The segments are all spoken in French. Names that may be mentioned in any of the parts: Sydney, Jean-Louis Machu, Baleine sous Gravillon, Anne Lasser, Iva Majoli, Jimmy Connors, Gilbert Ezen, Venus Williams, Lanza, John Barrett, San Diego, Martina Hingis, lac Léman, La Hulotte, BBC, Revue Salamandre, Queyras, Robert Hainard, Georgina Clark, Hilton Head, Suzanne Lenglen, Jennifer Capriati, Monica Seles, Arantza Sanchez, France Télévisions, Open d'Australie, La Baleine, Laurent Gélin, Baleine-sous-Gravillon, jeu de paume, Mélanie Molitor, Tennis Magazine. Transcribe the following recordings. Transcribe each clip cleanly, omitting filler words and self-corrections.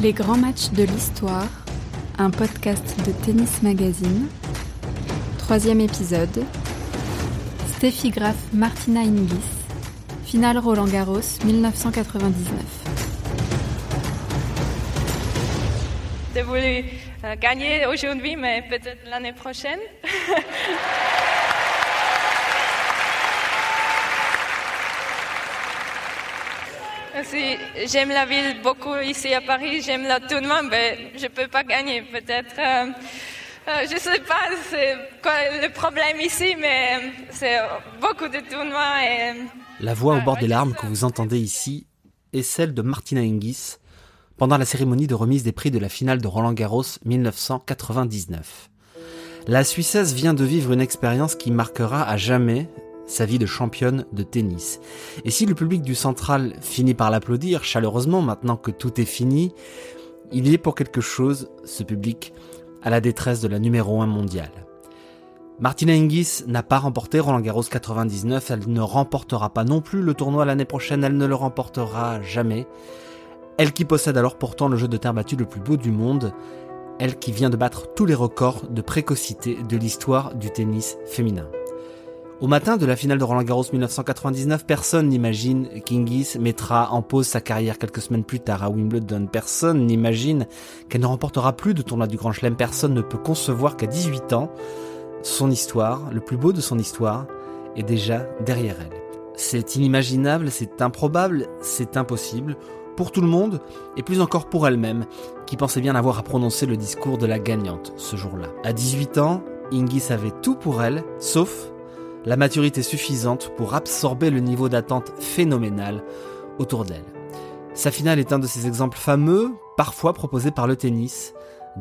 Les grands matchs de l'histoire, un podcast de Tennis Magazine. 3e épisode. Steffi Graf, Martina Hingis. Finale Roland-Garros 1999. J'ai voulu gagner aujourd'hui, mais peut-être l'année prochaine. J'aime la ville beaucoup ici à Paris, j'aime la tout le monde, mais je ne peux pas gagner peut-être. Je ne sais pas c'est quoi le problème ici, mais c'est beaucoup de tournois. La voix au bord des larmes que vous entendez ici est celle de Martina Hingis pendant la cérémonie de remise des prix de la finale de Roland-Garros 1999. La Suissesse vient de vivre une expérience qui marquera à jamais sa vie de championne de tennis. Et si le public du Central finit par l'applaudir chaleureusement maintenant que tout est fini, il y est pour quelque chose, ce public, à la détresse de la numéro 1 mondiale. Martina Hingis n'a pas remporté Roland-Garros 99, elle ne remportera pas non plus le tournoi l'année prochaine, elle ne le remportera jamais. Elle qui possède alors pourtant le jeu de terre battu le plus beau du monde, elle qui vient de battre tous les records de précocité de l'histoire du tennis féminin. Au matin de la finale de Roland-Garros 1999, personne n'imagine qu'Hingis mettra en pause sa carrière quelques semaines plus tard à Wimbledon. Personne n'imagine qu'elle ne remportera plus de tournoi du Grand Chelem. Personne ne peut concevoir qu'à 18 ans, son histoire, le plus beau de son histoire, est déjà derrière elle. C'est inimaginable, c'est improbable, c'est impossible pour tout le monde et plus encore pour elle-même, qui pensait bien avoir à prononcer le discours de la gagnante ce jour-là. À 18 ans, Hingis avait tout pour elle, sauf la maturité suffisante pour absorber le niveau d'attente phénoménal autour d'elle. Sa finale est un de ces exemples fameux, parfois proposés par le tennis,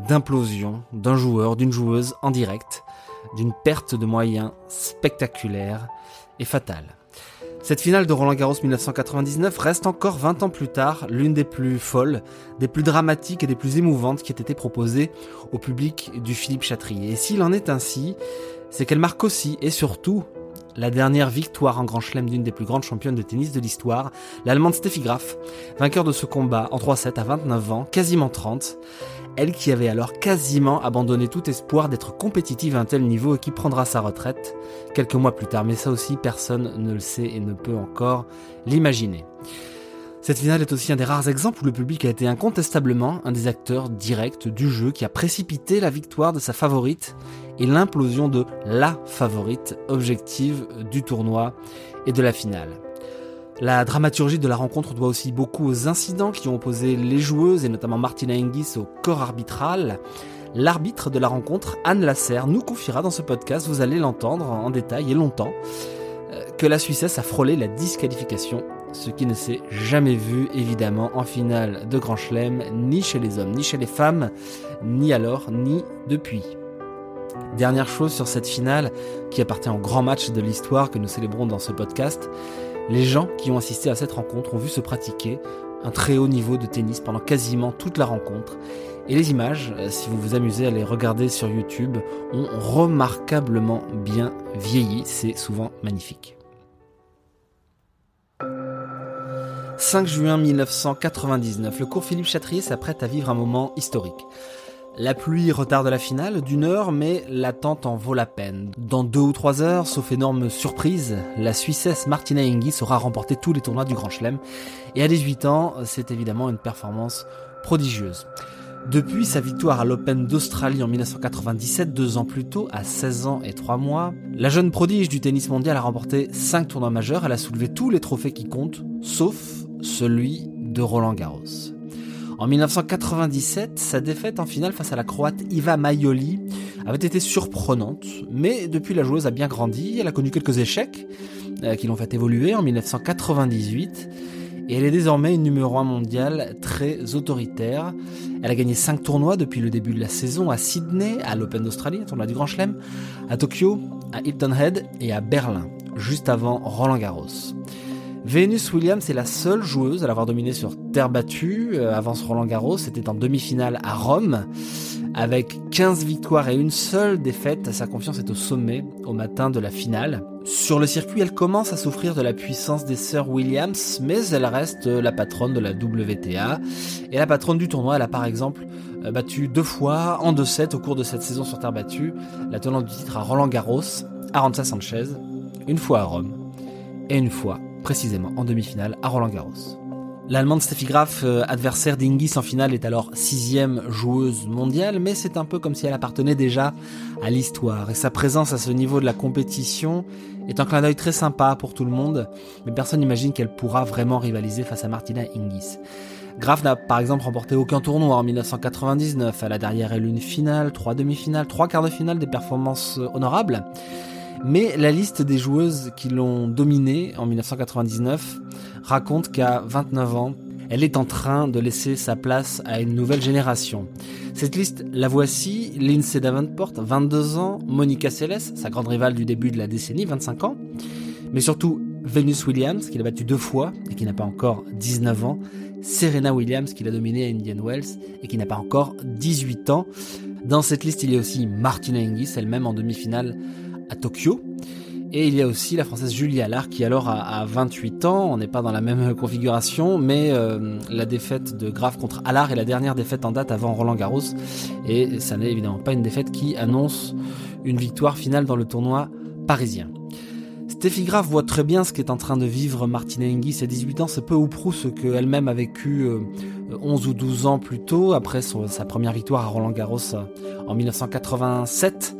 d'implosion d'un joueur, d'une joueuse en direct, d'une perte de moyens spectaculaire et fatale. Cette finale de Roland-Garros 1999 reste encore 20 ans plus tard l'une des plus folles, des plus dramatiques et des plus émouvantes qui ait été proposée au public du Philippe Chatrier. Et s'il en est ainsi, c'est qu'elle marque aussi et surtout la dernière victoire en Grand Chelem d'une des plus grandes championnes de tennis de l'histoire, l'Allemande Steffi Graf, vainqueur de ce combat en 3-7 à 29 ans, quasiment 30, elle qui avait alors quasiment abandonné tout espoir d'être compétitive à un tel niveau et qui prendra sa retraite quelques mois plus tard. Mais ça aussi, personne ne le sait et ne peut encore l'imaginer. Cette finale est aussi un des rares exemples où le public a été incontestablement un des acteurs directs du jeu qui a précipité la victoire de sa favorite et l'implosion de la favorite objective du tournoi et de la finale. La dramaturgie de la rencontre doit aussi beaucoup aux incidents qui ont opposé les joueuses et notamment Martina Hingis au corps arbitral. L'arbitre de la rencontre, Anne Lasser, nous confiera dans ce podcast, vous allez l'entendre en détail et longtemps, que la Suissesse a frôlé la disqualification. Ce qui ne s'est jamais vu, évidemment, en finale de Grand Chelem, ni chez les hommes, ni chez les femmes, ni alors, ni depuis. Dernière chose sur cette finale, qui appartient au grand match de l'histoire que nous célébrons dans ce podcast, les gens qui ont assisté à cette rencontre ont vu se pratiquer un très haut niveau de tennis pendant quasiment toute la rencontre. Et les images, si vous vous amusez à les regarder sur YouTube, ont remarquablement bien vieilli, c'est souvent magnifique. 5 juin 1999, le court Philippe Chatrier s'apprête à vivre un moment historique. La pluie retarde la finale d'une heure, mais l'attente en vaut la peine. Dans 2 ou 3 heures, sauf énorme surprise, la Suissesse Martina Hingis aura remporté tous les tournois du Grand Chelem. Et à 18 ans, c'est évidemment une performance prodigieuse. Depuis sa victoire à l'Open d'Australie en 1997, 2 ans plus tôt, à 16 ans et 3 mois, la jeune prodige du tennis mondial a remporté 5 tournois majeurs, elle a soulevé tous les trophées qui comptent, sauf celui de Roland-Garros. En 1997, sa défaite en finale face à la Croate Iva Majoli avait été surprenante, mais depuis la joueuse a bien grandi, elle a connu quelques échecs qui l'ont fait évoluer en 1998, et elle est désormais une numéro 1 mondiale très autoritaire. Elle a gagné 5 tournois depuis le début de la saison à Sydney, à l'Open d'Australie, tournoi du Grand Chelem, à Tokyo, à Hilton Head et à Berlin, juste avant Roland-Garros. Venus Williams est la seule joueuse à l'avoir dominée sur terre battue avant ce Roland-Garros. C'était en demi-finale à Rome. Avec 15 victoires et une seule défaite, sa confiance est au sommet au matin de la finale. Sur le circuit, elle commence à souffrir de la puissance des sœurs Williams, mais elle reste la patronne de la WTA Et la patronne du tournoi, elle a par exemple battu 2 fois en 2-7 au cours de cette saison sur terre battue, la tenante du titre à Roland-Garros, Arantza Sanchez, 1 fois à Rome, et 1 fois, précisément, en demi-finale à Roland-Garros. L'Allemande Steffi Graf, adversaire d'Hingis en finale, est alors 6e joueuse mondiale, mais c'est un peu comme si elle appartenait déjà à l'histoire. Et sa présence à ce niveau de la compétition est un clin d'œil très sympa pour tout le monde, mais personne n'imagine qu'elle pourra vraiment rivaliser face à Martina Hingis. Graf n'a par exemple remporté aucun tournoi en 1999. Elle a derrière elle une finale, 3 demi-finales, 3 quarts de finale, des performances honorables. Mais la liste des joueuses qui l'ont dominée en 1999 raconte qu'à 29 ans, elle est en train de laisser sa place à une nouvelle génération. Cette liste, la voici: Lindsay Davenport, 22 ans, Monica Seles, sa grande rivale du début de la décennie, 25 ans, mais surtout Venus Williams, qui l'a battue 2 fois et qui n'a pas encore 19 ans, Serena Williams, qui l'a dominée à Indian Wells et qui n'a pas encore 18 ans. Dans cette liste, il y a aussi Martina Hingis, elle-même en demi-finale à Tokyo. Et il y a aussi la Française Julie Allard, qui alors a 28 ans, on n'est pas dans la même configuration, mais la défaite de Graf contre Allard est la dernière défaite en date avant Roland-Garros, et ça n'est évidemment pas une défaite qui annonce une victoire finale dans le tournoi parisien. Steffi Graf voit très bien ce qu'est en train de vivre Martina Hingis. À 18 ans, c'est peu ou prou ce qu'elle-même a vécu 11 ou 12 ans plus tôt, après sa première victoire à Roland-Garros en 1987.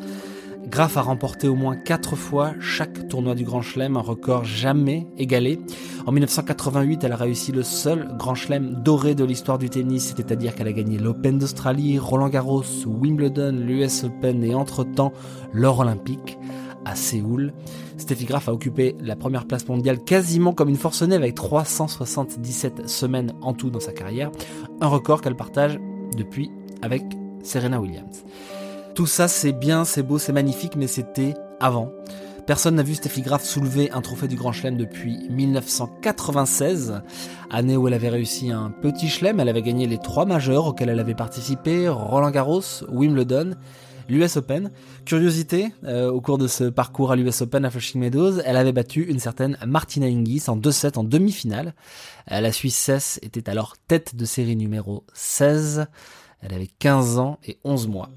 Graf a remporté au moins 4 fois chaque tournoi du Grand Chelem, un record jamais égalé. En 1988, elle a réussi le seul Grand Chelem doré de l'histoire du tennis, c'est-à-dire qu'elle a gagné l'Open d'Australie, Roland-Garros, Wimbledon, l'US Open et entre-temps l'or olympique à Séoul. Steffi Graf a occupé la première place mondiale quasiment comme une forcenée, avec 377 semaines en tout dans sa carrière, un record qu'elle partage depuis avec Serena Williams. Tout ça, c'est bien, c'est beau, c'est magnifique, mais c'était avant. Personne n'a vu Steffi Graf soulever un trophée du Grand Chelem depuis 1996, année où elle avait réussi un petit chelem. Elle avait gagné les 3 majeurs auxquels elle avait participé, Roland-Garros, Wimbledon, l'US Open. Curiosité, au cours de ce parcours à l'US Open à Flushing Meadows, elle avait battu une certaine Martina Hingis en 2-7 en demi-finale. La Suissesse était alors tête de série numéro 16. Elle avait 15 ans et 11 mois.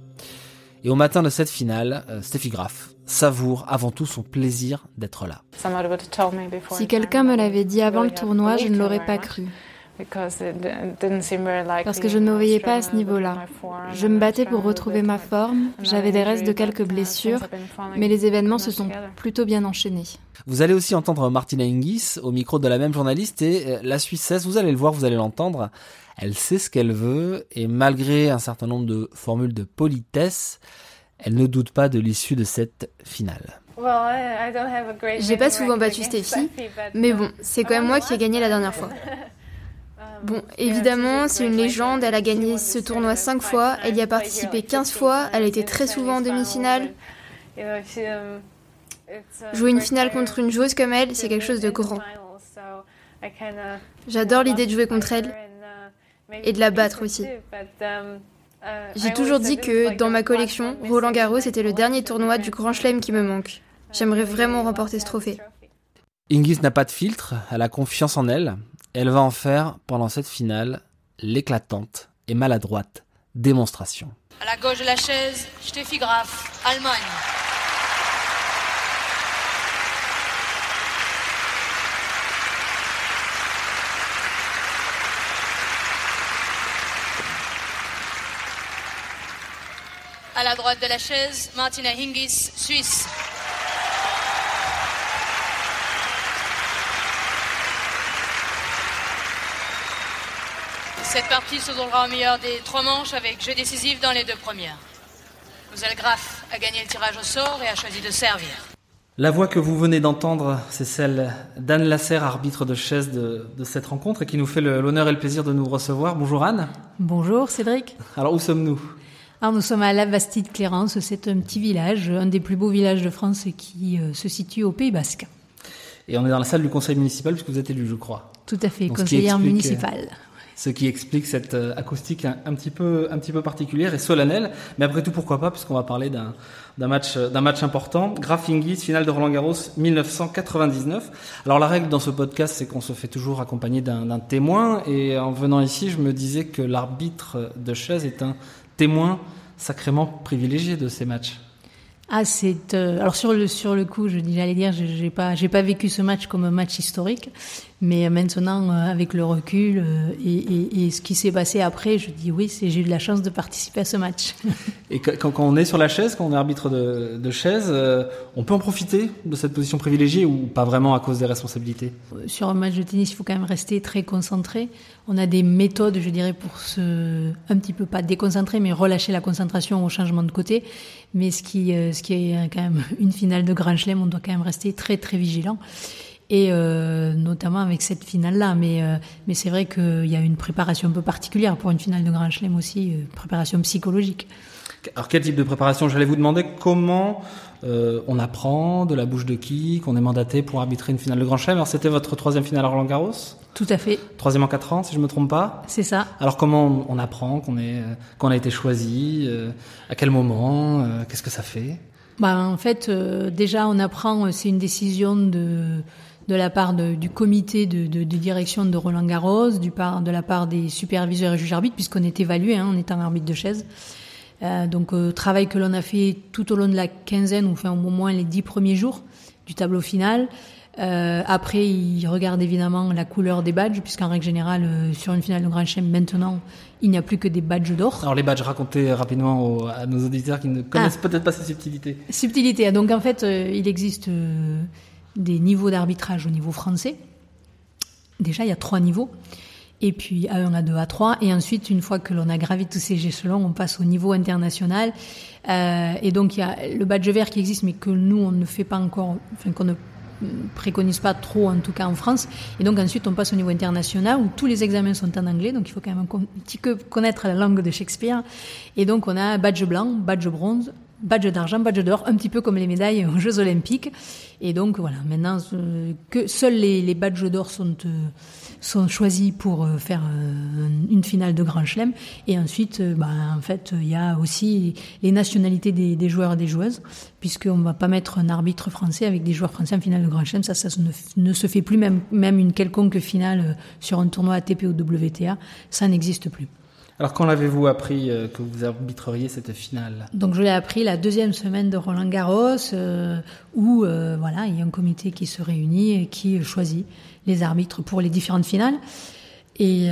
Et au matin de cette finale, Steffi Graf savoure avant tout son plaisir d'être là. Si quelqu'un me l'avait dit avant le tournoi, je ne l'aurais pas cru. Parce que je ne me voyais pas à ce niveau-là. Je me battais pour retrouver ma forme, j'avais des restes de quelques blessures, mais les événements se sont plutôt bien enchaînés. Vous allez aussi entendre Martina Hingis au micro de la même journaliste, et la Suissesse, vous allez le voir, vous allez l'entendre, elle sait ce qu'elle veut, et malgré un certain nombre de formules de politesse, elle ne doute pas de l'issue de cette finale. J'ai pas souvent battu Steffi, mais bon, c'est quand même moi qui ai gagné la dernière fois. Bon, évidemment, c'est une légende, elle a gagné ce tournoi 5 fois, elle y a participé 15 fois, elle était très souvent en demi-finale. Jouer une finale contre une joueuse comme elle, c'est quelque chose de grand. J'adore l'idée de jouer contre elle et de la battre aussi. J'ai toujours dit que, dans ma collection, Roland-Garros était le dernier tournoi du Grand Chelem qui me manque. J'aimerais vraiment remporter ce trophée. Hingis n'a pas de filtre, elle a confiance en elle. Elle va en faire, pendant cette finale, l'éclatante et maladroite démonstration. À la gauche de la chaise, Steffi Graf, Allemagne. À la droite de la chaise, Martina Hingis, Suisse. Cette partie se donnera au meilleur des 3 manches avec jeu décisif dans les 2 premières. Mlle Graf a gagné le tirage au sort et a choisi de servir. La voix que vous venez d'entendre, c'est celle d'Anne Lasser, arbitre de chaise de cette rencontre, et qui nous fait l'honneur et le plaisir de nous recevoir. Bonjour Anne. Bonjour Cédric. Alors où sommes-nous ? Alors nous sommes à la Bastide-Clairence, c'est un petit village, un des plus beaux villages de France qui se situe au Pays Basque. Et on est dans la salle du conseil municipal puisque vous êtes élu, je crois. Tout à fait, conseillère municipale. ce qui explique cette acoustique un petit peu particulière et solennelle. Mais après tout, pourquoi pas, puisqu'on va parler d'un match important. Graf Hingis, finale de Roland-Garros 1999. Alors la règle dans ce podcast, c'est qu'on se fait toujours accompagner d'un témoin. Et en venant ici, je me disais que l'arbitre de chaise est un témoin sacrément privilégié de ces matchs. Ah, c'est alors sur le coup, j'ai pas vécu ce match comme un match historique, mais maintenant avec le recul et ce qui s'est passé après, je dis oui, j'ai eu de la chance de participer à ce match. Et quand on est sur la chaise, quand on est arbitre de chaise, on peut en profiter de cette position privilégiée ou pas vraiment à cause des responsabilités? Sur un match de tennis, il faut quand même rester très concentré. On a des méthodes, je dirais, pour se un petit peu pas déconcentrer, mais relâcher la concentration au changement de côté. Mais ce qui est quand même une finale de Grand Chelem, on doit quand même rester très très vigilant, et notamment avec cette finale-là. Mais c'est vrai qu'il y a une préparation un peu particulière pour une finale de Grand Chelem aussi, préparation psychologique. Alors quel type de préparation? J'allais vous demander comment on apprend de la bouche de qui, qu'on est mandaté pour arbitrer une finale de Grand Chelem. Alors c'était votre troisième finale à Roland-Garros? Tout à fait. Troisième en 4 ans, si je me trompe pas. C'est ça. Alors comment on apprend qu'on a été choisi, à quel moment, qu'est-ce que ça fait? En fait, déjà on apprend, c'est une décision de la part du comité de direction de Roland-Garros, de la part des superviseurs et juges arbitres, puisqu'on est évalué en étant arbitre de chaise. Donc, travail que l'on a fait tout au long de la quinzaine, au moins les 10 premiers jours du tableau final. Après, ils regardent évidemment la couleur des badges, puisqu'en règle générale, sur une finale de Grand Chelem, maintenant, il n'y a plus que des badges d'or. Alors les badges, racontez rapidement à nos auditeurs qui ne connaissent peut-être pas ces subtilités. Subtilités. Donc en fait, il existe des niveaux d'arbitrage au niveau français. Déjà, il y a 3 niveaux. Et puis A1, A2, A3. Et ensuite, une fois que l'on a gravi tous ces échelons, on passe au niveau international. Et donc, il y a le badge vert qui existe, mais que nous, on ne fait pas encore, enfin, qu'on ne préconise pas trop, en tout cas en France. Et donc, ensuite, on passe au niveau international, où tous les examens sont en anglais. Donc, il faut quand même un petit peu connaître la langue de Shakespeare. Et donc, on a badge blanc, badge bronze, badge d'argent, badge d'or, un petit peu comme les médailles aux Jeux Olympiques. Et donc, voilà, maintenant, que seuls les badges d'or sont choisis pour faire une finale de Grand Chelem. Et ensuite, en fait, il y a aussi les nationalités des joueurs et des joueuses, puisqu'on ne va pas mettre un arbitre français avec des joueurs français en finale de Grand Chelem. Ça ne se fait plus, même une quelconque finale sur un tournoi ATP ou WTA, ça n'existe plus. Alors, quand l'avez-vous appris que vous arbitreriez cette finale? Donc, je l'ai appris la 2e semaine de Roland-Garros, où il y a un comité qui se réunit et qui choisit les arbitres pour les différentes finales. Et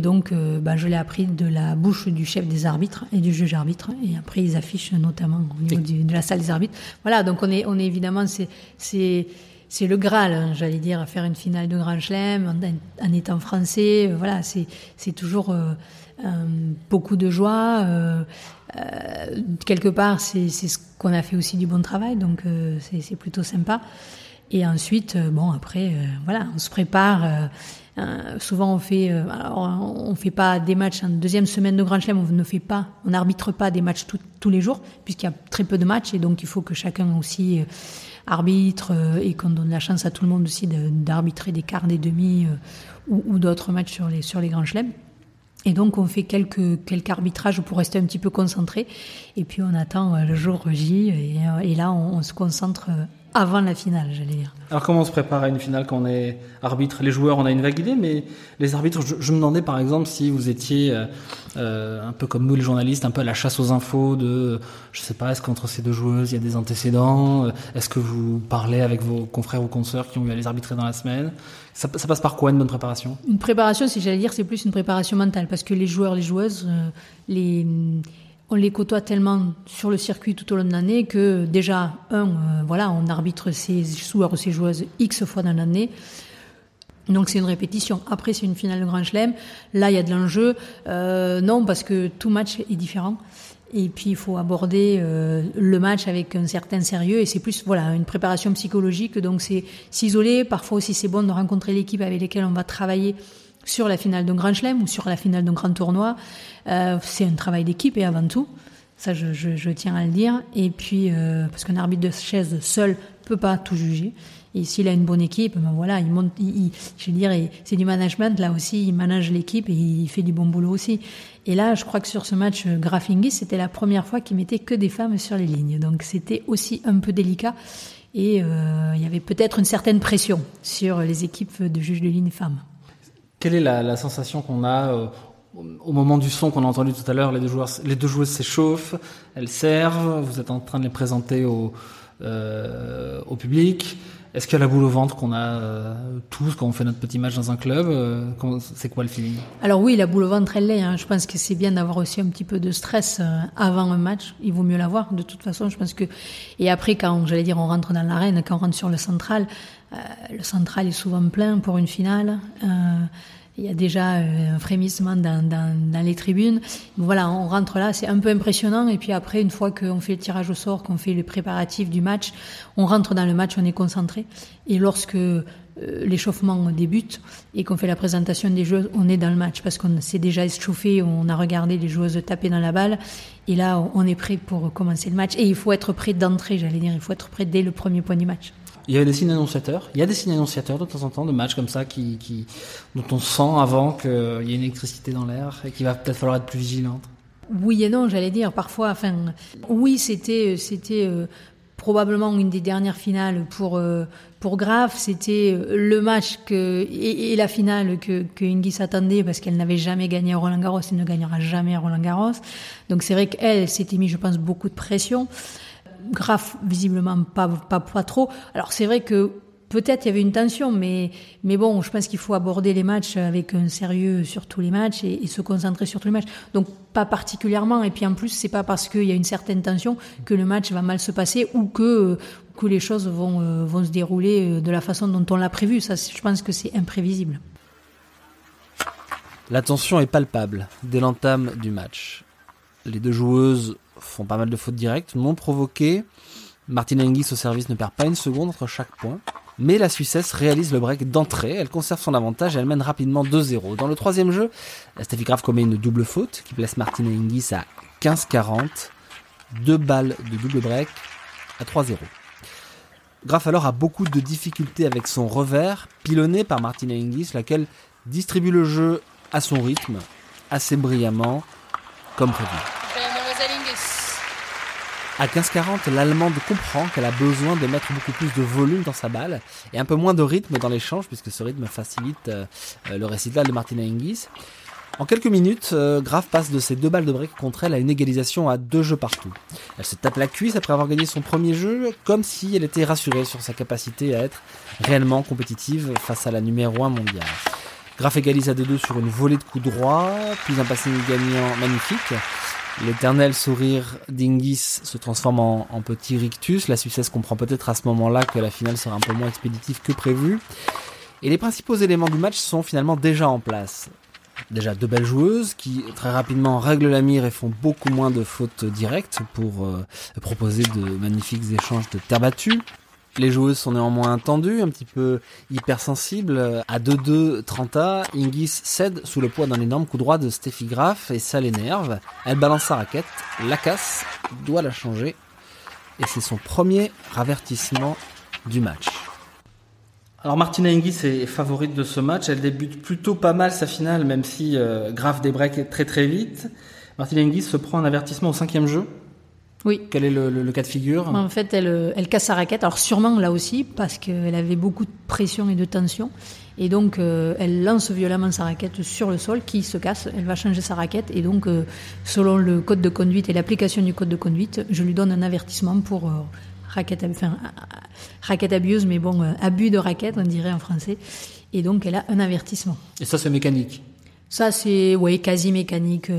donc, je l'ai appris de la bouche du chef des arbitres et du juge arbitre. Et après, ils affichent notamment au niveau de la salle des arbitres. Voilà, donc on est évidemment... C'est le Graal, j'allais dire, faire une finale de Grand Chelem en étant français. Voilà, c'est toujours beaucoup de joie. Quelque part, c'est ce qu'on a fait aussi du bon travail, donc c'est plutôt sympa. Et ensuite, on se prépare. Souvent, on fait pas des matchs en 2e semaine de Grand Chelem. On n'arbitre pas des matchs tous les jours, puisqu'il y a très peu de matchs, et donc il faut que chacun aussi arbitre, et qu'on donne la chance à tout le monde aussi d'arbitrer des quarts, des demi ou d'autres matchs sur les Grands Chelems. Et donc on fait quelques arbitrages pour rester un petit peu concentré, et puis on attend le jour J, et là on se concentre avant la finale, j'allais dire. Alors comment on se prépare à une finale quand on est arbitre? Les joueurs, on a une vague idée, mais les arbitres, je me demandais par exemple si vous étiez un peu comme nous les journalistes, un peu à la chasse aux infos de, je sais pas, est-ce qu'entre ces 2 joueuses il y a des antécédents? Est-ce que vous parlez avec vos confrères ou consoeurs qui ont eu à les arbitrer dans la semaine? Ça passe par quoi une bonne préparation? Une préparation, c'est plus une préparation mentale, parce que les joueurs, les joueuses, on les côtoie tellement sur le circuit tout au long de l'année que déjà, on arbitre ces joueurs ou ces joueuses X fois dans l'année. Donc c'est une répétition. Après, c'est une finale de Grand Chelem. Là, il y a de l'enjeu. Non, parce que tout match est différent. Et puis, il faut aborder le match avec un certain sérieux. Et c'est plus une préparation psychologique. Donc c'est s'isoler. Parfois aussi, c'est bon de rencontrer l'équipe avec laquelle on va travailler sur la finale d'un Grand Chelem ou sur la finale d'un grand tournoi. C'est un travail d'équipe, et avant tout, ça je tiens à le dire. Et puis parce qu'un arbitre de chaise seul peut pas tout juger, Et s'il a une bonne équipe, ben voilà, il monte. Je veux dire, c'est du management là aussi. Il manage l'équipe et il fait du bon boulot aussi. Et là, je crois que sur ce match Graf-Hingis, c'était la première fois qu'il mettait que des femmes sur les lignes. Donc c'était aussi un peu délicat. Et il y avait peut-être une certaine pression sur les équipes de juges de ligne femmes. Quelle est la sensation qu'on a au moment du son qu'on a entendu tout à l'heure? Les deux joueuses s'échauffent, elles servent, vous êtes en train de les présenter au public. Est-ce qu'il y a la boule au ventre qu'on a tous quand on fait notre petit match dans un club? C'est quoi le feeling? Alors oui, la boule au ventre, elle l'est. Hein. Je pense que c'est bien d'avoir aussi un petit peu de stress avant un match. Il vaut mieux l'avoir. De toute façon, je pense que... Et après, quand on rentre dans l'arène, quand on rentre sur le central est souvent plein pour une finale. Il y a déjà un frémissement dans les tribunes. Voilà, on rentre là, c'est un peu impressionnant. Et puis après, une fois qu'on fait le tirage au sort, qu'on fait le préparatif du match, on rentre dans le match, on est concentré. Et lorsque l'échauffement débute et qu'on fait la présentation des joueuses, on est dans le match parce qu'on s'est déjà échauffé, on a regardé les joueuses taper dans la balle. Et là, on est prêt pour commencer le match. Et il faut être prêt d'entrée, il faut être prêt dès le premier point du match. Il y a des signes annonciateurs de temps en temps, de matchs comme ça dont on sent avant qu'il y ait une électricité dans l'air et qu'il va peut-être falloir être plus vigilante. Oui et non, parfois. Enfin, oui, c'était probablement une des dernières finales pour Graf. C'était le match et la finale que Hingis attendait parce qu'elle n'avait jamais gagné à Roland-Garros. Elle ne gagnera jamais à Roland-Garros. Donc c'est vrai qu'elle s'était mis, je pense, beaucoup de pression. Graf, visiblement, pas trop. Alors, c'est vrai que peut-être il y avait une tension, mais bon, je pense qu'il faut aborder les matchs avec un sérieux sur tous les matchs et se concentrer sur tous les matchs. Donc, pas particulièrement. Et puis, en plus, c'est pas parce qu'il y a une certaine tension que le match va mal se passer ou que les choses vont se dérouler de la façon dont on l'a prévu. Ça, je pense que c'est imprévisible. La tension est palpable dès l'entame du match. Les deux joueuses font pas mal de fautes directes, non provoquées. Martina Hingis au service ne perd pas une seconde entre chaque point. Mais la Suissesse réalise le break d'entrée, elle conserve son avantage et elle mène rapidement 2-0. Dans le troisième jeu, Steffi Graf commet une double faute qui place Martina Hingis à 15-40. 2 balles de double break à 3-0. Graf alors a beaucoup de difficultés avec son revers, pilonné par Martina Hingis, laquelle distribue le jeu à son rythme, assez brillamment, comme prévu. À 15-40, l'Allemande comprend qu'elle a besoin de mettre beaucoup plus de volume dans sa balle et un peu moins de rythme dans l'échange puisque ce rythme facilite le récital de Martina Hingis. En quelques minutes, Graf passe de ses 2 balles de break contre elle à une égalisation à 2 jeux partout. Elle se tape la cuisse après avoir gagné son premier jeu comme si elle était rassurée sur sa capacité à être réellement compétitive face à la numéro 1 mondiale. Graf égalise à 2-2 sur une volée de coups droits, puis un passing gagnant magnifique. L'éternel sourire d'Hingis se transforme en petit rictus. La Suissesse comprend peut-être à ce moment-là que la finale sera un peu moins expéditive que prévu. Et les principaux éléments du match sont finalement déjà en place. Déjà 2 belles joueuses qui très rapidement règlent la mire et font beaucoup moins de fautes directes pour proposer de magnifiques échanges de terre battue. Les joueuses sont néanmoins tendues, un petit peu hypersensibles. À 2-2, 30, Hingis cède sous le poids d'un énorme coup droit de Steffi Graf et ça l'énerve. Elle balance sa raquette, la casse, doit la changer. Et c'est son premier avertissement du match. Alors Martina Hingis est favorite de ce match. Elle débute plutôt pas mal sa finale, même si Graf débreak très très vite. Martina Hingis se prend un avertissement au 5e jeu. Oui. Quel est le cas de figure? En fait, elle casse sa raquette. Alors sûrement là aussi parce qu'elle avait beaucoup de pression et de tension. Et donc, elle lance violemment sa raquette sur le sol qui se casse. Elle va changer sa raquette. Et donc, selon le code de conduite et l'application du code de conduite, je lui donne un avertissement pour raquette abuse, mais bon, abus de raquette, on dirait en français. Et donc, elle a un avertissement. Et ça, c'est mécanique? Ça, c'est quasi mécanique,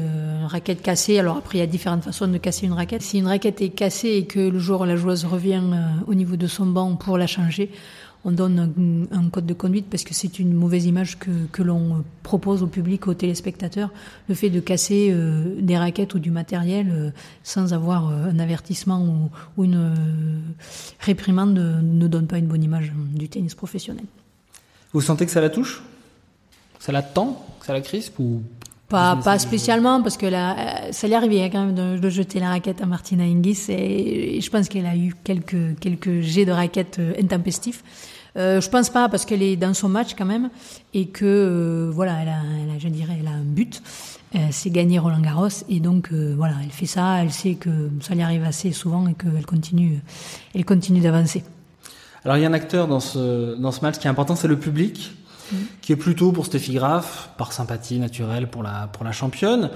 raquette cassée. Alors après, il y a différentes façons de casser une raquette. Si une raquette est cassée et que le joueur ou la joueuse revient au niveau de son banc pour la changer, on donne un code de conduite parce que c'est une mauvaise image que l'on propose au public, aux téléspectateurs. Le fait de casser des raquettes ou du matériel sans avoir un avertissement ou une réprimande ne donne pas une bonne image du tennis professionnel. Vous sentez que ça la touche ? Ça la tend, ça la crispe ou pas spécialement parce que ça lui est arrivé quand même de jeter la raquette à Martina Hingis et je pense qu'elle a eu quelques jets de raquettes intempestifs. Je pense pas, parce qu'elle est dans son match quand même, et que voilà, elle a, je dirais, elle a un but, c'est gagner Roland-Garros, et donc voilà, elle fait ça, elle sait que ça lui arrive assez souvent et qu'elle continue d'avancer. Alors il y a un acteur dans ce match qui est important, c'est le public, qui est plutôt pour Steffi Graf, par sympathie naturelle pour la championne.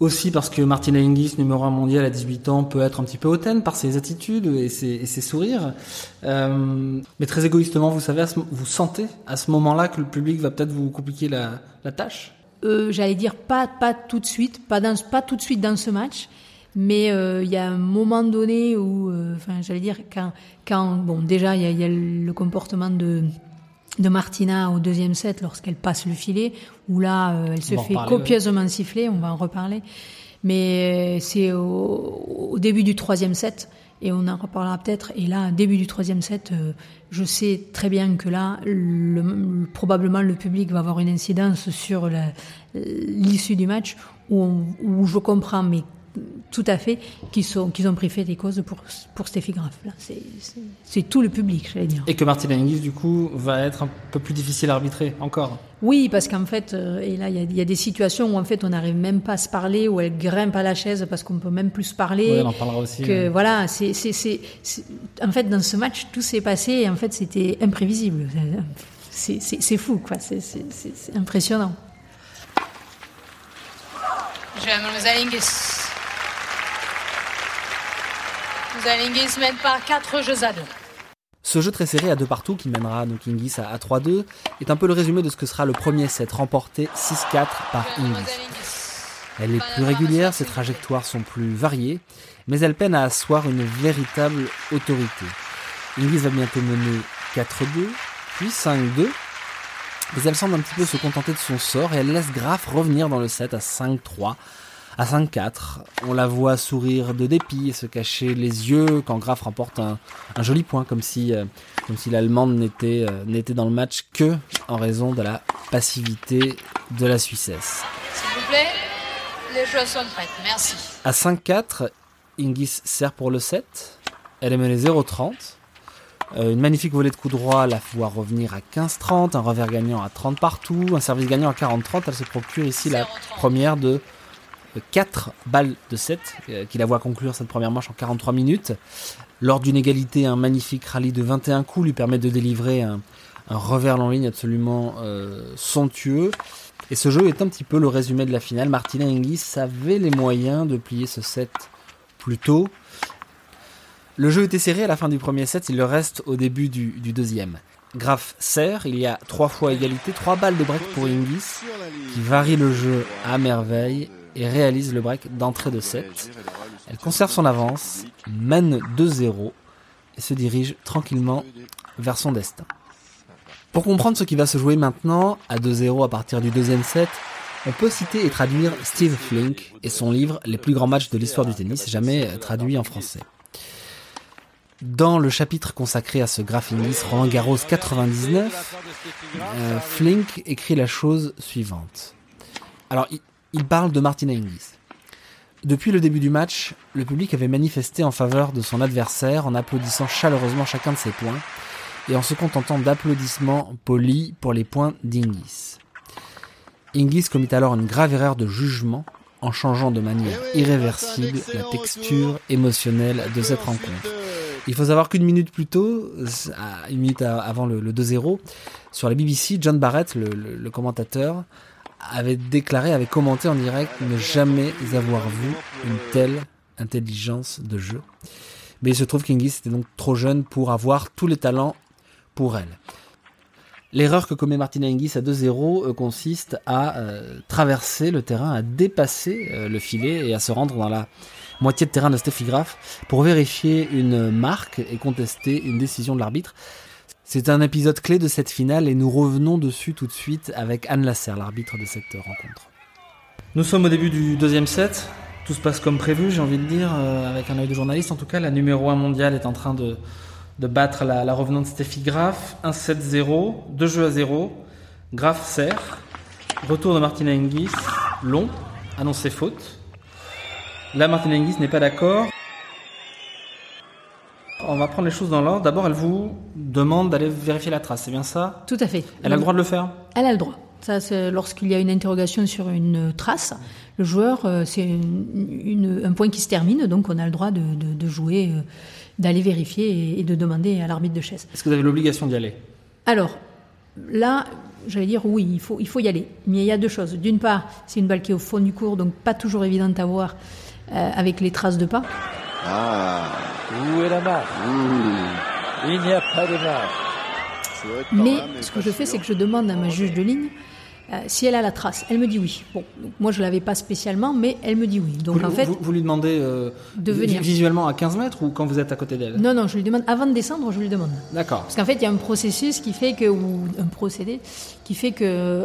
Aussi parce que Martina Hingis, numéro 1 mondial à 18 ans, peut être un petit peu hautaine par ses attitudes et ses sourires. Mais très égoïstement, vous sentez à ce moment-là que le public va peut-être vous compliquer la tâche. J'allais dire pas tout de suite dans ce match, mais y a un moment donné où, j'allais dire quand bon, déjà il y a le comportement de Martina au deuxième set lorsqu'elle passe le filet, où là elle se fait copieusement siffler, on va en reparler, mais c'est au début du troisième set, et on en reparlera peut-être, et là début du troisième set, je sais très bien que là probablement le public va avoir une incidence sur l'issue du match, où je comprends mais tout à fait qu'ils ont pris fait des causes pour Steffi Graf. Là, c'est tout le public, j'allais dire. Et que Martina Hingis, du coup, va être un peu plus difficile à arbitrer encore. Oui, parce qu'en fait, et là, il y a des situations où en fait on n'arrive même pas à se parler, où elle grimpe à la chaise parce qu'on peut même plus se parler. Oui, elle en parlera aussi. Que voilà, c'est en fait dans ce match tout s'est passé et en fait c'était imprévisible. C'est fou, quoi. C'est impressionnant. Mademoiselle Hingis. Hingis mène par 4 jeux à 2. Ce jeu très serré à 2 partout qui mènera donc Hingis à 3-2 est un peu le résumé de ce que sera le premier set remporté 6-4 par Hingis. Elle est plus régulière, ses trajectoires sont plus variées, mais elle peine à asseoir une véritable autorité. Hingis va bientôt mener 4-2, puis 5-2, mais elle semble un petit peu se contenter de son sort et elle laisse Graf revenir dans le set à 5-3. À 5-4, on la voit sourire de dépit et se cacher les yeux quand Graf remporte un joli point, comme si l'Allemande n'était dans le match que en raison de la passivité de la Suissesse. S'il vous plaît, les choses sont prêtes, merci. À 5-4, Hingis sert pour le 7, elle est menée 0-30. Une magnifique volée de coup droit la voit revenir à 15-30, un revers gagnant à 30 partout, un service gagnant à 40-30. Elle se procure ici la première de 4 balles de 7 qui la voit conclure cette première manche en 43 minutes. Lors d'une égalité, un magnifique rallye de 21 coups lui permet de délivrer un revers en ligne absolument somptueux. Et ce jeu est un petit peu le résumé de la finale. Martina Hingis avait les moyens de plier ce set plus tôt. Le jeu était serré à la fin du premier set, il le reste au début du deuxième. Graf sert, il y a 3 fois égalité, 3 balles de break pour Hingis qui varie le jeu à merveille et réalise le break d'entrée de 7. Elle conserve son avance, mène 2-0 et se dirige tranquillement vers son destin. Pour comprendre ce qui va se jouer maintenant, à 2-0 à partir du deuxième set, on peut citer et traduire Steve Flink et son livre « Les plus grands matchs de l'histoire du tennis », jamais traduit en français. Dans le chapitre consacré à ce Graf Hingis Roland-Garros 99, Flink écrit la chose suivante. Alors, il parle de Martina Hingis. Depuis le début du match, le public avait manifesté en faveur de son adversaire en applaudissant chaleureusement chacun de ses points et en se contentant d'applaudissements polis pour les points d'Hingis. Hingis commit alors une grave erreur de jugement en changeant de manière irréversible la texture émotionnelle de cette rencontre. Il faut savoir qu'une minute plus tôt, une minute avant le 2-0, sur la BBC, John Barrett, le commentateur, avait commenté en direct ne jamais avoir vu une telle intelligence de jeu. Mais il se trouve qu'Hingis était donc trop jeune pour avoir tous les talents pour elle. L'erreur que commet Martina Hingis à 2-0 consiste à traverser le terrain, à dépasser le filet et à se rendre dans la moitié de terrain de Steffi Graf pour vérifier une marque et contester une décision de l'arbitre. C'est un épisode clé de cette finale et nous revenons dessus tout de suite avec Anne Lasser, l'arbitre de cette rencontre. Nous sommes au début du deuxième set, tout se passe comme prévu, j'ai envie de dire, avec un œil de journaliste en tout cas. La numéro 1 mondiale est en train de battre la revenante Steffi Graf, 1-7-0, 2-0, Graf serre, retour de Martina Hingis, long, annoncé faute. Là Martina Hingis n'est pas d'accord. On va prendre les choses dans l'ordre. D'abord, elle vous demande d'aller vérifier la trace, c'est bien ça ? Tout à fait. Elle a le droit de le faire ? Elle a le droit. Ça, c'est lorsqu'il y a une interrogation sur une trace, le joueur, c'est un point qui se termine, donc on a le droit de jouer, d'aller vérifier et de demander à l'arbitre de chaise. Est-ce que vous avez l'obligation d'y aller ? Alors, là, j'allais dire oui, il faut y aller. Mais il y a deux choses. D'une part, c'est une balle qui est au fond du court, donc pas toujours évidente à voir avec les traces de pas. Ah, où est la marque ? Il n'y a pas de marque. Mais ce que je fais, c'est que je demande à ma juge de ligne si elle a la trace. Elle me dit oui. Bon, moi, je ne l'avais pas spécialement, mais elle me dit oui. Donc, vous, en fait, vous lui demandez de venir visuellement à 15 mètres ou quand vous êtes à côté d'elle ? Non, je lui demande. Avant de descendre, je lui demande. D'accord. Parce qu'en fait, il y a un processus qui fait que, ou un procédé qui fait que...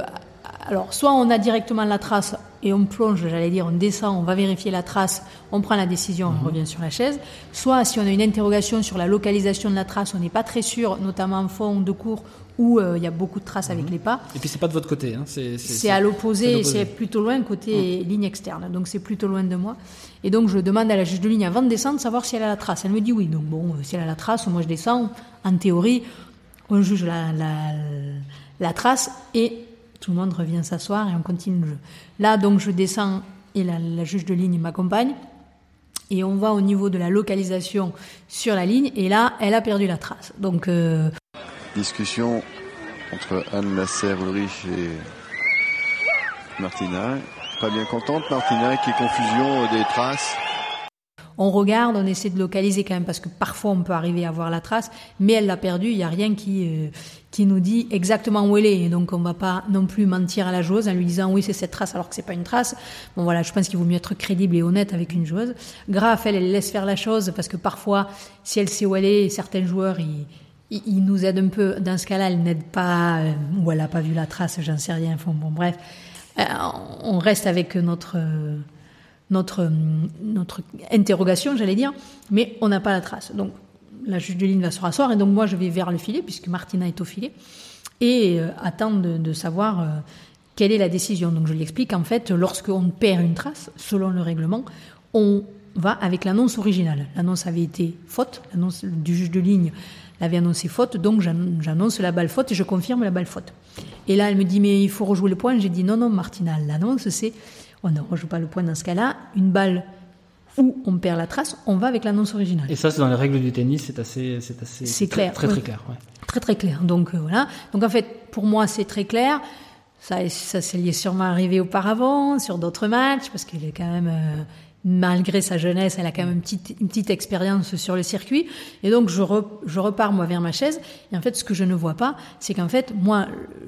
Alors, soit on a directement la trace et on plonge, on descend, on va vérifier la trace, on prend la décision, on revient sur la chaise. Soit, si on a une interrogation sur la localisation de la trace, on n'est pas très sûr, notamment en fond de cours où il y a beaucoup de traces avec les pas. Et puis, c'est pas de votre côté. Hein. C'est à l'opposé, c'est plutôt loin, côté ligne externe. Donc, c'est plutôt loin de moi. Et donc, je demande à la juge de ligne, avant de descendre, de savoir si elle a la trace. Elle me dit oui. Donc, bon, si elle a la trace, moi, je descends. En théorie, on juge la trace et... Tout le monde revient s'asseoir et on continue le jeu. Là, donc, je descends et la juge de ligne m'accompagne. Et on va au niveau de la localisation sur la ligne. Et là, elle a perdu la trace. Donc, discussion entre Anne Lasser, Ulrich et Martina. Pas bien contente, Martina, qui est confusion des traces. On regarde, on essaie de localiser quand même, parce que parfois on peut arriver à voir la trace, mais elle l'a perdue, il n'y a rien qui nous dit exactement où elle est. Et donc on ne va pas non plus mentir à la joueuse en lui disant oui, c'est cette trace alors que ce n'est pas une trace. Bon voilà, je pense qu'il vaut mieux être crédible et honnête avec une joueuse. Graf, elle laisse faire la chose, parce que parfois, si elle sait où elle est, certains joueurs, ils nous aident un peu. Dans ce cas-là, elle n'aide pas, ou elle n'a pas vu la trace, j'en sais rien. Enfin, bon, bref, on reste avec notre interrogation, mais on n'a pas la trace. Donc, la juge de ligne va se rasseoir, et donc moi, je vais vers le filet, puisque Martina est au filet, et attends de savoir quelle est la décision. Donc, je lui explique, en fait, lorsqu'on perd une trace, selon le règlement, on va avec l'annonce originale. L'annonce avait été faute, l'annonce du juge de ligne l'avait annoncé faute, donc j'annonce la balle faute, et je confirme la balle faute. Et là, elle me dit, mais il faut rejouer le point. J'ai dit, non, Martina, l'annonce, c'est... On ne rejoue pas le point dans ce cas-là. Une balle où on perd la trace, on va avec l'annonce originale. Et ça, c'est dans les règles du tennis, c'est clair, très clair. Ouais. Très, très clair. Donc, voilà. Donc, en fait, pour moi, c'est très clair. Ça s'est sûrement arrivé auparavant, sur d'autres matchs, parce qu'elle est quand même... malgré sa jeunesse, elle a quand même une petite expérience sur le circuit. Et donc, je repars, moi, vers ma chaise. Et en fait, ce que je ne vois pas, c'est qu'en fait, moi,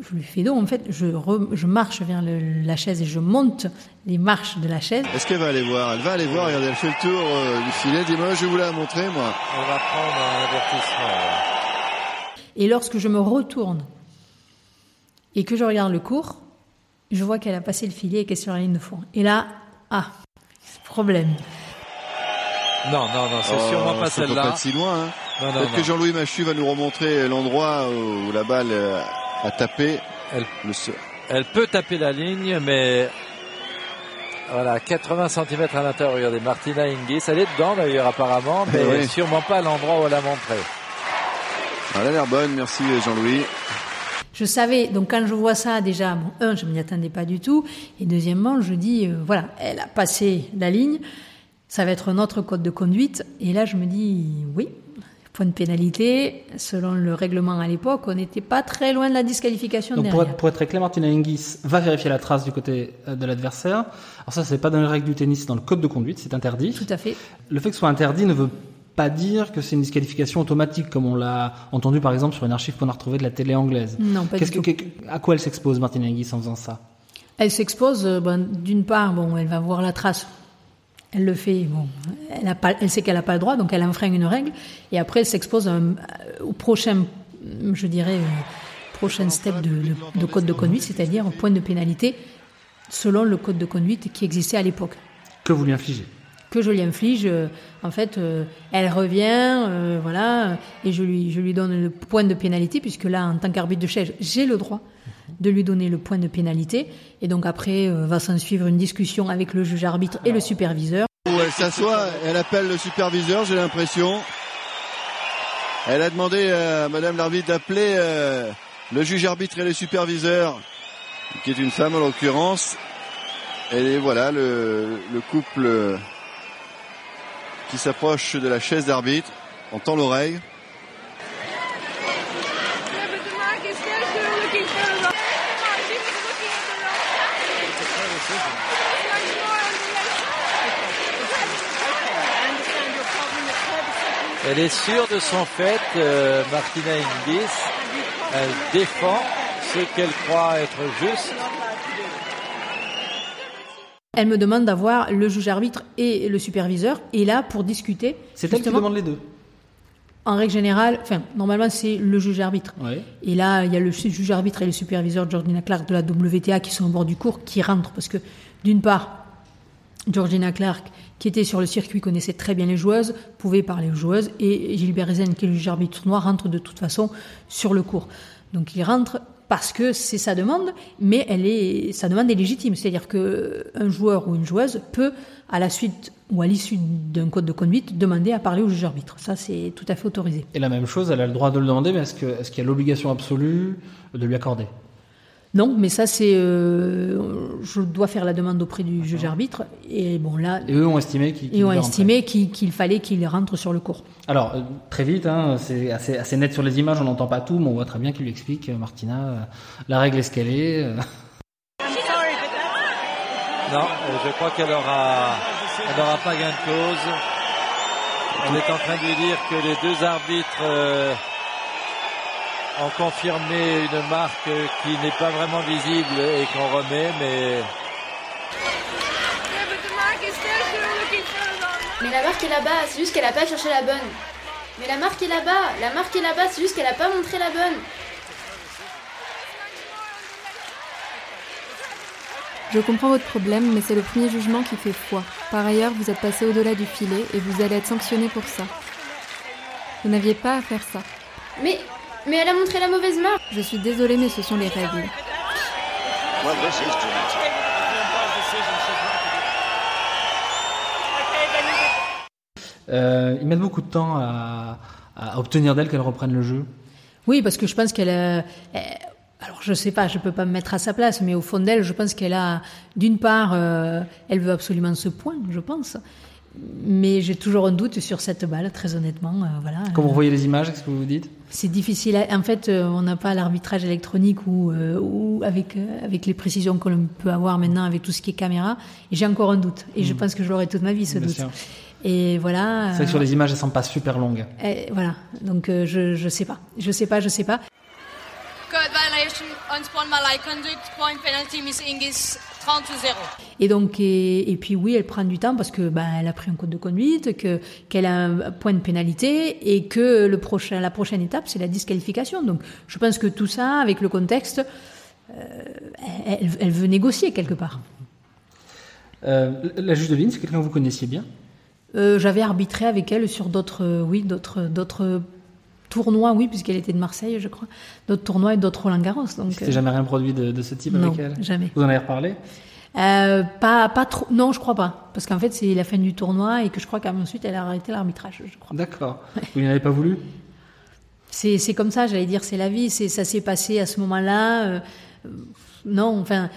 je lui fais dos. En fait, je marche vers la chaise et je monte les marches de la chaise. Est-ce qu'elle va aller voir ? Elle va aller voir. Regardez, elle fait le tour du filet. Dis-moi, je vais vous la montrer, moi. On va prendre un avertissement. Et lorsque je me retourne et que je regarde le court, je vois qu'elle a passé le filet et qu'elle est sur la ligne de fond. Et là, problème. Non, c'est sûrement pas celle-là. Pas être si loin. Hein. Peut-être que Jean-Louis Machu va nous remontrer l'endroit où la balle a tapé. Elle peut taper la ligne, mais voilà, 80 cm à l'intérieur. Regardez, Martina Hingis, elle est dedans d'ailleurs apparemment, mais oui. Sûrement pas à l'endroit où elle a montré. Elle a l'air bonne, merci Jean-Louis. Je savais, donc quand je vois ça, déjà, je ne m'y attendais pas du tout. Et deuxièmement, je dis, elle a passé la ligne, ça va être notre code de conduite. Et là, je me dis, oui, point de pénalité. Selon le règlement à l'époque, on n'était pas très loin de la disqualification derrière. Donc pour être très clair, Martina Hingis va vérifier la trace du côté de l'adversaire. Alors ça, ce n'est pas dans les règles du tennis, c'est dans le code de conduite, c'est interdit. Tout à fait. Le fait que ce soit interdit ne veut pas dire que c'est une disqualification automatique, comme on l'a entendu par exemple sur une archive qu'on a retrouvée de la télé anglaise. Non, pas du tout. À quoi elle s'expose, Martina Hingis, en faisant ça ? Elle s'expose, d'une part, elle va voir la trace. Elle le fait, elle sait qu'elle n'a pas le droit, donc elle enfreint une règle. Et après, elle s'expose au prochain, prochain step de code de conduite, c'est-à-dire au point de pénalité selon le code de conduite qui existait à l'époque. Que vous lui infligez ? Que je lui inflige, en fait, elle revient, et je lui donne le point de pénalité, puisque là, en tant qu'arbitre de chaise, j'ai le droit de lui donner le point de pénalité. Et donc après, va s'en suivre une discussion avec le juge arbitre et le superviseur. Où elle s'assoit, elle appelle le superviseur, j'ai l'impression. Elle a demandé à Madame l'arbitre d'appeler le juge arbitre et les superviseurs, qui est une femme en l'occurrence. Et voilà le couple qui s'approche de la chaise d'arbitre. On tend l'oreille. Elle est sûre de son fait, Martina Hingis. Elle défend ce qu'elle croit être juste. Elle me demande d'avoir le juge-arbitre et le superviseur, et là, pour discuter... C'est elle qui demande les deux. En règle générale, enfin, normalement, c'est le juge-arbitre. Ouais. Et là, il y a le juge-arbitre et le superviseur Georgina Clark de la WTA qui sont au bord du court, qui rentrent, parce que, d'une part, Georgina Clark, qui était sur le circuit, connaissait très bien les joueuses, pouvait parler aux joueuses, et Gilbert Ezen, qui est le juge arbitre tournoi, rentre de toute façon sur le court. Donc il rentre parce que c'est sa demande, mais sa demande est légitime. C'est-à-dire qu'un joueur ou une joueuse peut, à la suite ou à l'issue d'un code de conduite, demander à parler au juge arbitre. Ça, c'est tout à fait autorisé. Et la même chose, elle a le droit de le demander, mais est-ce qu'il y a l'obligation absolue de lui accorder ? Non, mais ça c'est... je dois faire la demande auprès du juge-arbitre. Et bon là... Et eux ont estimé qu'il fallait qu'il rentre sur le court. Alors, très vite, hein, c'est assez net sur les images, on n'entend pas tout, mais on voit très bien qu'il lui explique, Martina, la règle est ce qu'elle est. Non, je crois qu'elle n'aura pas gain de cause. On est en train de lui dire que les deux arbitres... ont confirmé une marque qui n'est pas vraiment visible et qu'on remet, mais... Mais la marque est là-bas, c'est juste qu'elle n'a pas cherché la bonne. Mais la marque est là-bas, c'est juste qu'elle n'a pas montré la bonne. Je comprends votre problème, mais c'est le premier jugement qui fait foi. Par ailleurs, vous êtes passé au-delà du filet et vous allez être sanctionné pour ça. Vous n'aviez pas à faire ça. Mais elle a montré la mauvaise marque. Je suis désolée, mais ce sont les règles. Ils mettent beaucoup de temps à obtenir d'elle qu'elle reprenne le jeu. Oui, parce que je pense qu'elle... alors, je sais pas, je peux pas me mettre à sa place, mais au fond d'elle, je pense qu'elle a... D'une part, elle veut absolument ce point, je pense. Mais j'ai toujours un doute sur cette balle, très honnêtement. Voilà. Quand vous voyez les images, qu'est-ce que vous vous dites ? C'est difficile. En fait, on n'a pas l'arbitrage électronique ou avec les précisions que l'on peut avoir maintenant avec tout ce qui est caméra. Et j'ai encore un doute. Et je pense que je l'aurai toute ma vie, ce doute. Bien sûr. Et voilà. C'est vrai que sur les images, elles ne sont pas super longues. Voilà. Donc, je ne sais pas. Je ne sais pas. Code violation, unspun malai conduct, point penalty, Miss Hingis. 30-0. Et donc, et puis oui, elle prend du temps parce que elle a pris un code de conduite, qu'elle a un point de pénalité et que la prochaine étape, c'est la disqualification. Donc, je pense que tout ça, avec le contexte, elle veut négocier quelque part. La juge de ligne, c'est quelqu'un que vous connaissiez bien ? J'avais arbitré avec elle sur d'autres tournoi, oui, puisqu'elle était de Marseille, je crois. D'autres tournois et d'autres Roland-Garros. Donc, c'était jamais rien produit de ce type avec elle ? Non, jamais. Vous en avez reparlé ? Pas trop. Non, je crois pas. Parce qu'en fait, c'est la fin du tournoi et que je crois qu'ensuite, elle a arrêté l'arbitrage, je crois. D'accord. Ouais. Vous n'avez pas voulu ? C'est comme ça, j'allais dire, c'est la vie. Ça s'est passé à ce moment-là. Non, enfin...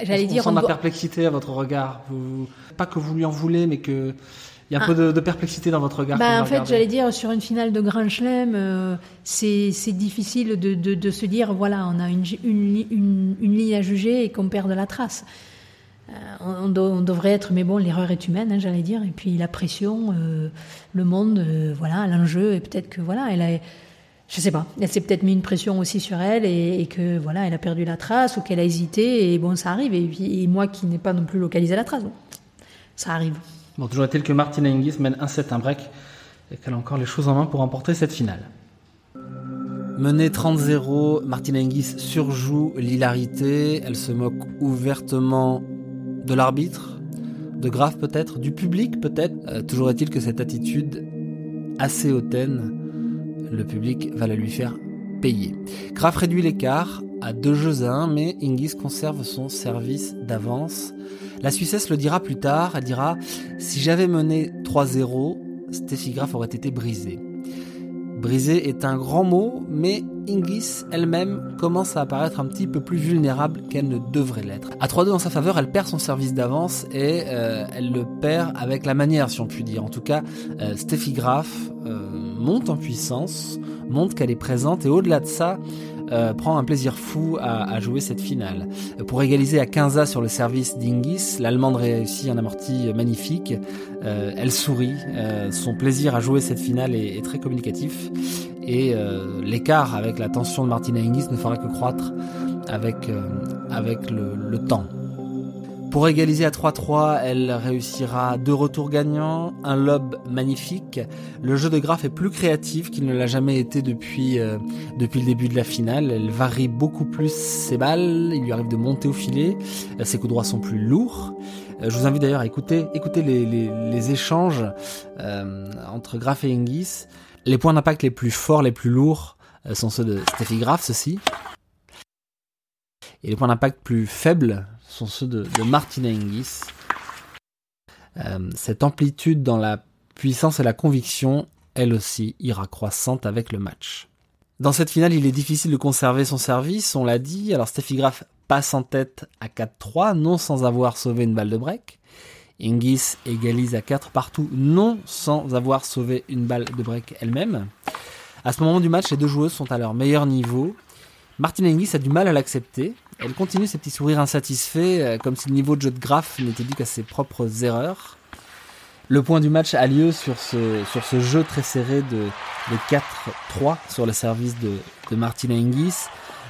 On sent la perplexité à votre regard. Pas que vous lui en voulez, mais que... Il y a un peu de perplexité dans votre regard. En fait, j'allais dire, sur une finale de Grand Chelem, c'est difficile de se dire, voilà, on a une ligne à juger et qu'on perd de la trace. On devrait être, mais bon, l'erreur est humaine, hein, j'allais dire. Et puis la pression, le monde, voilà, l'enjeu, et peut-être que, voilà, elle a... Je sais pas. Elle s'est peut-être mis une pression aussi sur elle et que voilà, elle a perdu la trace ou qu'elle a hésité et bon, ça arrive. Et moi qui n'ai pas non plus localisé la trace, bon, ça arrive. Bon, toujours est-il que Martina Hingis mène 1-7, 1-break et qu'elle a encore les choses en main pour remporter cette finale. Menée 30-0, Martina Hingis surjoue l'hilarité. Elle se moque ouvertement de l'arbitre, de Graf peut-être, du public peut-être. Toujours est-il que cette attitude assez hautaine, le public va la lui faire payer. Graf réduit l'écart à 2-1, mais Hingis conserve son service d'avance. La Suissesse le dira plus tard, elle dira « Si j'avais mené 3-0, Steffi Graf aurait été brisée. » Brisée est un grand mot, mais Hingis elle-même commence à apparaître un petit peu plus vulnérable qu'elle ne devrait l'être. À 3-2 en sa faveur, elle perd son service d'avance et elle le perd avec la manière, si on peut dire. En tout cas, Steffi Graf monte en puissance, montre qu'elle est présente et au-delà de ça, prend un plaisir fou à jouer cette finale. Pour égaliser à 15 à sur le service d'Hingis, l'Allemande réussit un amorti magnifique. Elle sourit. Son plaisir à jouer cette finale est très communicatif. Et l'écart avec la tension de Martina Hingis ne fera que croître avec le temps. Pour égaliser à 3-3, elle réussira 2 retours gagnants, un lob magnifique. Le jeu de Graf est plus créatif qu'il ne l'a jamais été depuis le début de la finale. Elle varie beaucoup plus ses balles, il lui arrive de monter au filet, ses coups droits sont plus lourds. Je vous invite d'ailleurs à écouter les échanges entre Graf et Hingis. Les points d'impact les plus forts, les plus lourds sont ceux de Steffi Graf, ceci. Et les points d'impact plus faibles sont ceux de Martina Hingis. Cette amplitude dans la puissance et la conviction, elle aussi, ira croissante avec le match. Dans cette finale, il est difficile de conserver son service, on l'a dit. Alors Steffi Graf passe en tête à 4-3, non sans avoir sauvé une balle de break. Hingis égalise à 4 partout, non sans avoir sauvé une balle de break elle-même. À ce moment du match, les deux joueuses sont à leur meilleur niveau. Martina Hingis a du mal à l'accepter. Elle continue ses petits sourires insatisfaits, comme si le niveau de jeu de Graf n'était dû qu'à ses propres erreurs. Le point du match a lieu sur ce jeu très serré de 4-3 sur le service de Martina Hingis.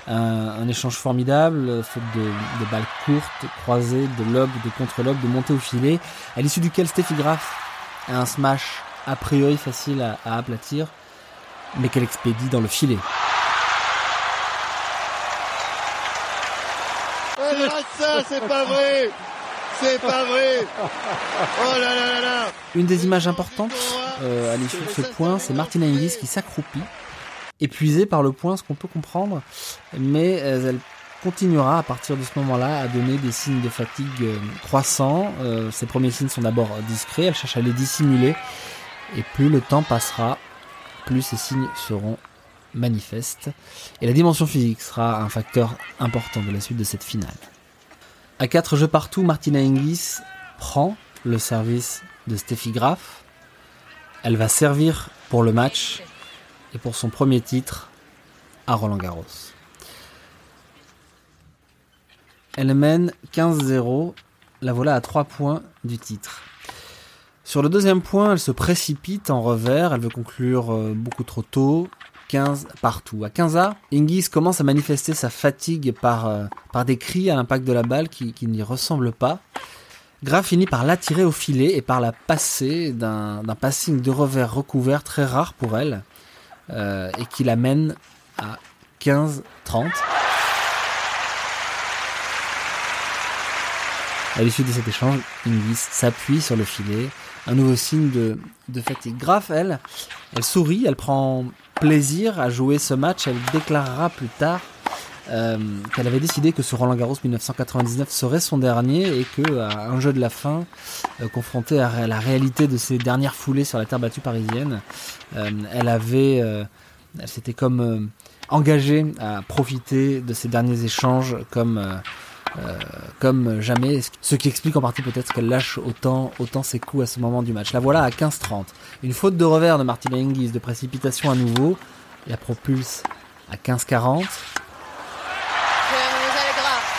Un échange formidable, faute de balles courtes, croisées, de lob, de contre-lob, de montée au filet, à l'issue duquel Steffi Graf a un smash a priori facile à aplatir, mais qu'elle expédie dans le filet. Ça, c'est pas vrai! C'est pas vrai! Oh là là là là! Une des images importantes à l'issue de ce point, c'est Martina Hingis qui s'accroupit, épuisée par le point, ce qu'on peut comprendre, mais elle continuera à partir de ce moment-là à donner des signes de fatigue croissants. Ses premiers signes sont d'abord discrets, elle cherche à les dissimuler, et plus le temps passera, plus ces signes seront manifestes, et la dimension physique sera un facteur important de la suite de cette finale. À 4 jeux partout, Martina Hingis prend le service de Steffi Graf. Elle va servir pour le match et pour son premier titre à Roland-Garros. Elle mène 15-0, la voilà à 3 points du titre. Sur le deuxième point, elle se précipite en revers, elle veut conclure beaucoup trop tôt. 15 partout. À 15-a, Hingis commence à manifester sa fatigue par des cris à l'impact de la balle qui n'y ressemblent pas. Graf finit par l'attirer au filet et par la passer d'un passing de revers recouvert très rare pour elle et qui l'amène à 15-30. À l'issue de cet échange, Hingis s'appuie sur le filet. Un nouveau signe de fatigue. Graf, elle sourit, elle prend plaisir à jouer ce match. Elle déclarera plus tard qu'elle avait décidé que ce Roland-Garros 1999 serait son dernier et que, à un jeu de la fin, confrontée à la réalité de ses dernières foulées sur la terre battue parisienne, elle s'était comme engagée à profiter de ces derniers échanges comme jamais, ce qui explique en partie peut-être qu'elle lâche autant ses coups à ce moment du match. La voilà à 15-30. Une faute de revers de Martina Hingis, de précipitation à nouveau, la propulse à 15-40. Je vous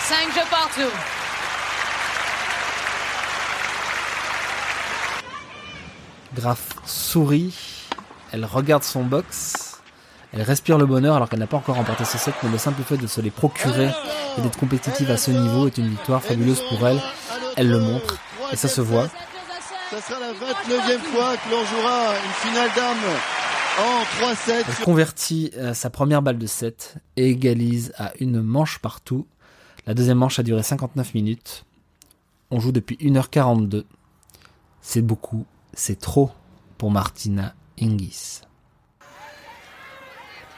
5 jeux partout. Graf sourit. Elle regarde son box, elle respire le bonheur alors qu'elle n'a pas encore remporté ce set, mais le simple fait de se les procurer et d'être compétitive à ce niveau est une victoire fabuleuse pour elle. Elle le montre et ça se voit. Ça sera la 29e fois que l'on jouera une finale d'âme en 3-7. Elle convertit sa première balle de set et égalise à une manche partout. La deuxième manche a duré 59 minutes. On joue depuis 1h42. C'est beaucoup, c'est trop pour Martina Hingis.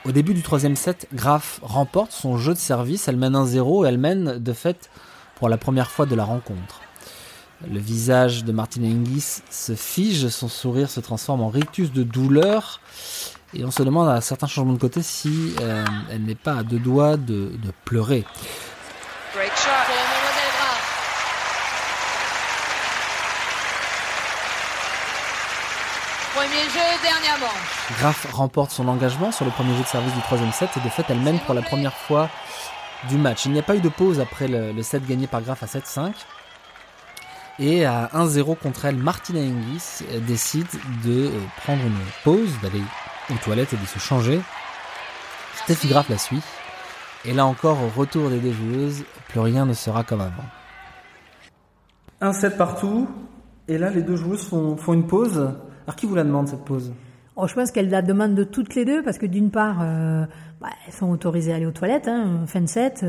Au début du troisième set, Graf remporte son jeu de service, elle mène 1-0 et elle mène de fait pour la première fois de la rencontre. Le visage de Martina Hingis se fige, son sourire se transforme en rictus de douleur. Et on se demande à certains changements de côté si elle n'est pas à deux doigts de pleurer. Great shot pour Mademoiselle Graf. Premier jeu, dernière manche. Graf remporte son engagement sur le premier jeu de service du troisième set et de fait elle mène pour la première fois du match. Il n'y a pas eu de pause après le set gagné par Graf à 7-5. Et à 1-0 contre elle, Martina Hingis décide de prendre une pause, d'aller aux toilettes et de se changer. Steffi Graf la suit. Et là encore, au retour des deux joueuses, plus rien ne sera comme avant. 1-7 partout. Et là, les deux joueuses font une pause. Alors, qui vous la demande, cette pause ? Oh, je pense qu'elle la demande de toutes les deux, parce que d'une part, elles sont autorisées à aller aux toilettes, hein, fin de set.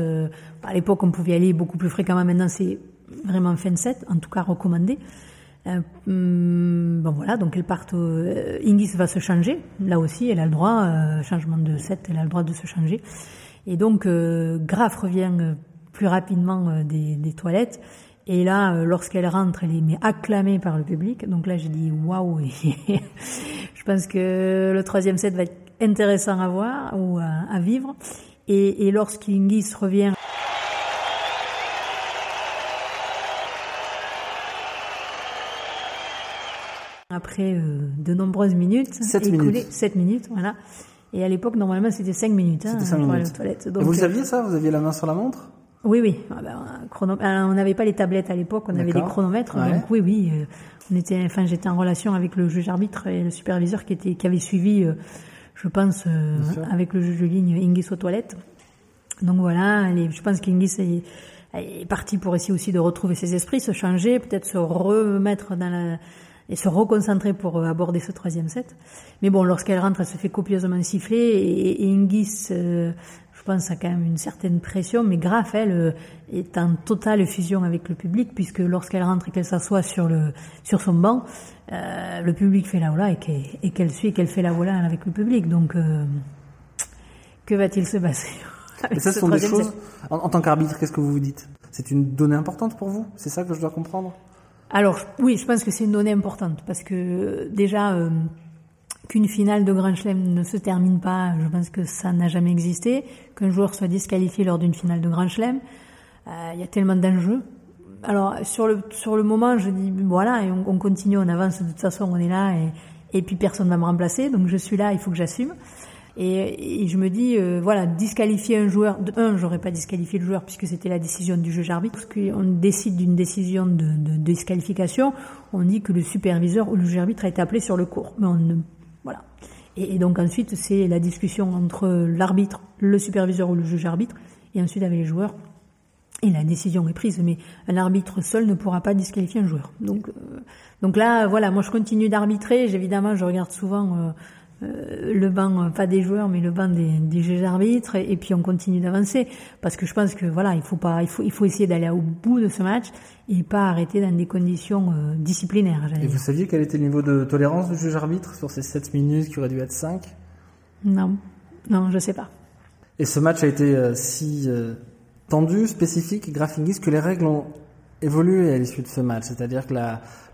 À l'époque, on pouvait y aller beaucoup plus fréquemment. Maintenant, c'est vraiment fin de set, en tout cas recommandé. Donc elles partent. Hingis va se changer. Là aussi, elle a le droit, changement de set, elle a le droit de se changer. Et donc, Graf revient plus rapidement des toilettes. Et là, lorsqu'elle rentre, elle est acclamée par le public. Donc là, j'ai dit waouh. Je pense que le troisième set va être intéressant à voir ou à vivre. Et lorsqu'Hingis revient... Après de nombreuses minutes... 7 minutes, voilà. Et à l'époque, normalement, c'était 5 minutes. C'était 5 minutes. Donc, vous aviez ça ? Vous aviez la main sur la montre ? Oui. On n'avait pas les tablettes à l'époque, on avait des chronomètres. Ouais. Donc oui. J'étais en relation avec le juge-arbitre et le superviseur qui avait suivi, je pense, avec le juge de ligne Hingis aux toilettes. Donc voilà, je pense qu'Hingis est partie pour essayer aussi de retrouver ses esprits, se changer, peut-être se remettre et se reconcentrer pour aborder ce troisième set. Mais bon, lorsqu'elle rentre, elle se fait copieusement siffler et Hingis... je pense à quand même une certaine pression, mais Graf, elle, est en totale fusion avec le public, puisque lorsqu'elle rentre et qu'elle s'assoit sur son banc, le public fait la hola et qu'elle suit et qu'elle fait la hola avec le public. Donc, que va-t-il se passer ? Et ça, ce sont des choses... En tant qu'arbitre, qu'est-ce que vous vous dites ? C'est une donnée importante pour vous ? C'est ça que je dois comprendre ? Alors, oui, je pense que c'est une donnée importante, parce que déjà... qu'une finale de Grand Chelem ne se termine pas, je pense que ça n'a jamais existé. Qu'un joueur soit disqualifié lors d'une finale de Grand Chelem, il y a tellement d'enjeux. Alors sur le moment, je dis voilà, et on continue, on avance, de toute façon on est là, et puis personne ne va me remplacer, donc je suis là, il faut que j'assume. Et je me dis disqualifier un joueur. J'aurais pas disqualifié le joueur puisque c'était la décision du juge arbitre. Parce qu'on décide d'une décision de disqualification, on dit que le superviseur ou le juge arbitre a été appelé sur le court, mais on ne... Voilà. Et donc ensuite, c'est la discussion entre l'arbitre, le superviseur ou le juge-arbitre, et ensuite avec les joueurs. Et la décision est prise, mais un arbitre seul ne pourra pas disqualifier un joueur. Donc là, voilà, moi je continue d'arbitrer. Évidemment, je regarde souvent le banc, pas des joueurs, mais le banc des juges-arbitres, et puis on continue d'avancer, parce que je pense que voilà, il faut essayer d'aller au bout de ce match et pas arrêter dans des conditions disciplinaires. Et vous saviez quel était le niveau de tolérance du juge-arbitre sur ces 7 minutes qui auraient dû être 5 ? Non, je sais pas. Et ce match a été si tendu, spécifique et Graf-Hingis que les règles ont évolué à l'issue de ce match, c'est-à-dire que le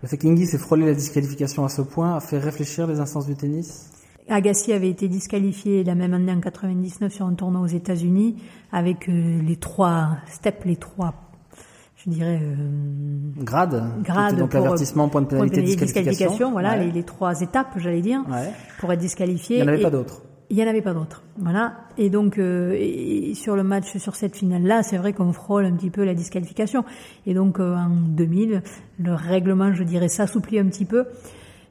fait qu'Hingis ait frôlé la disqualification à ce point a fait réfléchir les instances du tennis. Agassi avait été disqualifié la même année en 99 sur un tournoi aux États-Unis avec les trois grades, donc avertissement, point de pénalité, disqualification. Voilà, ouais. les trois étapes, j'allais dire, ouais. Pour être disqualifié. Il n'y en avait pas d'autres. Il n'y en avait pas d'autres, voilà. Et donc sur le match, sur cette finale-là, c'est vrai qu'on frôle un petit peu la disqualification. Et donc en 2000, le règlement, je dirais, s'assouplit un petit peu.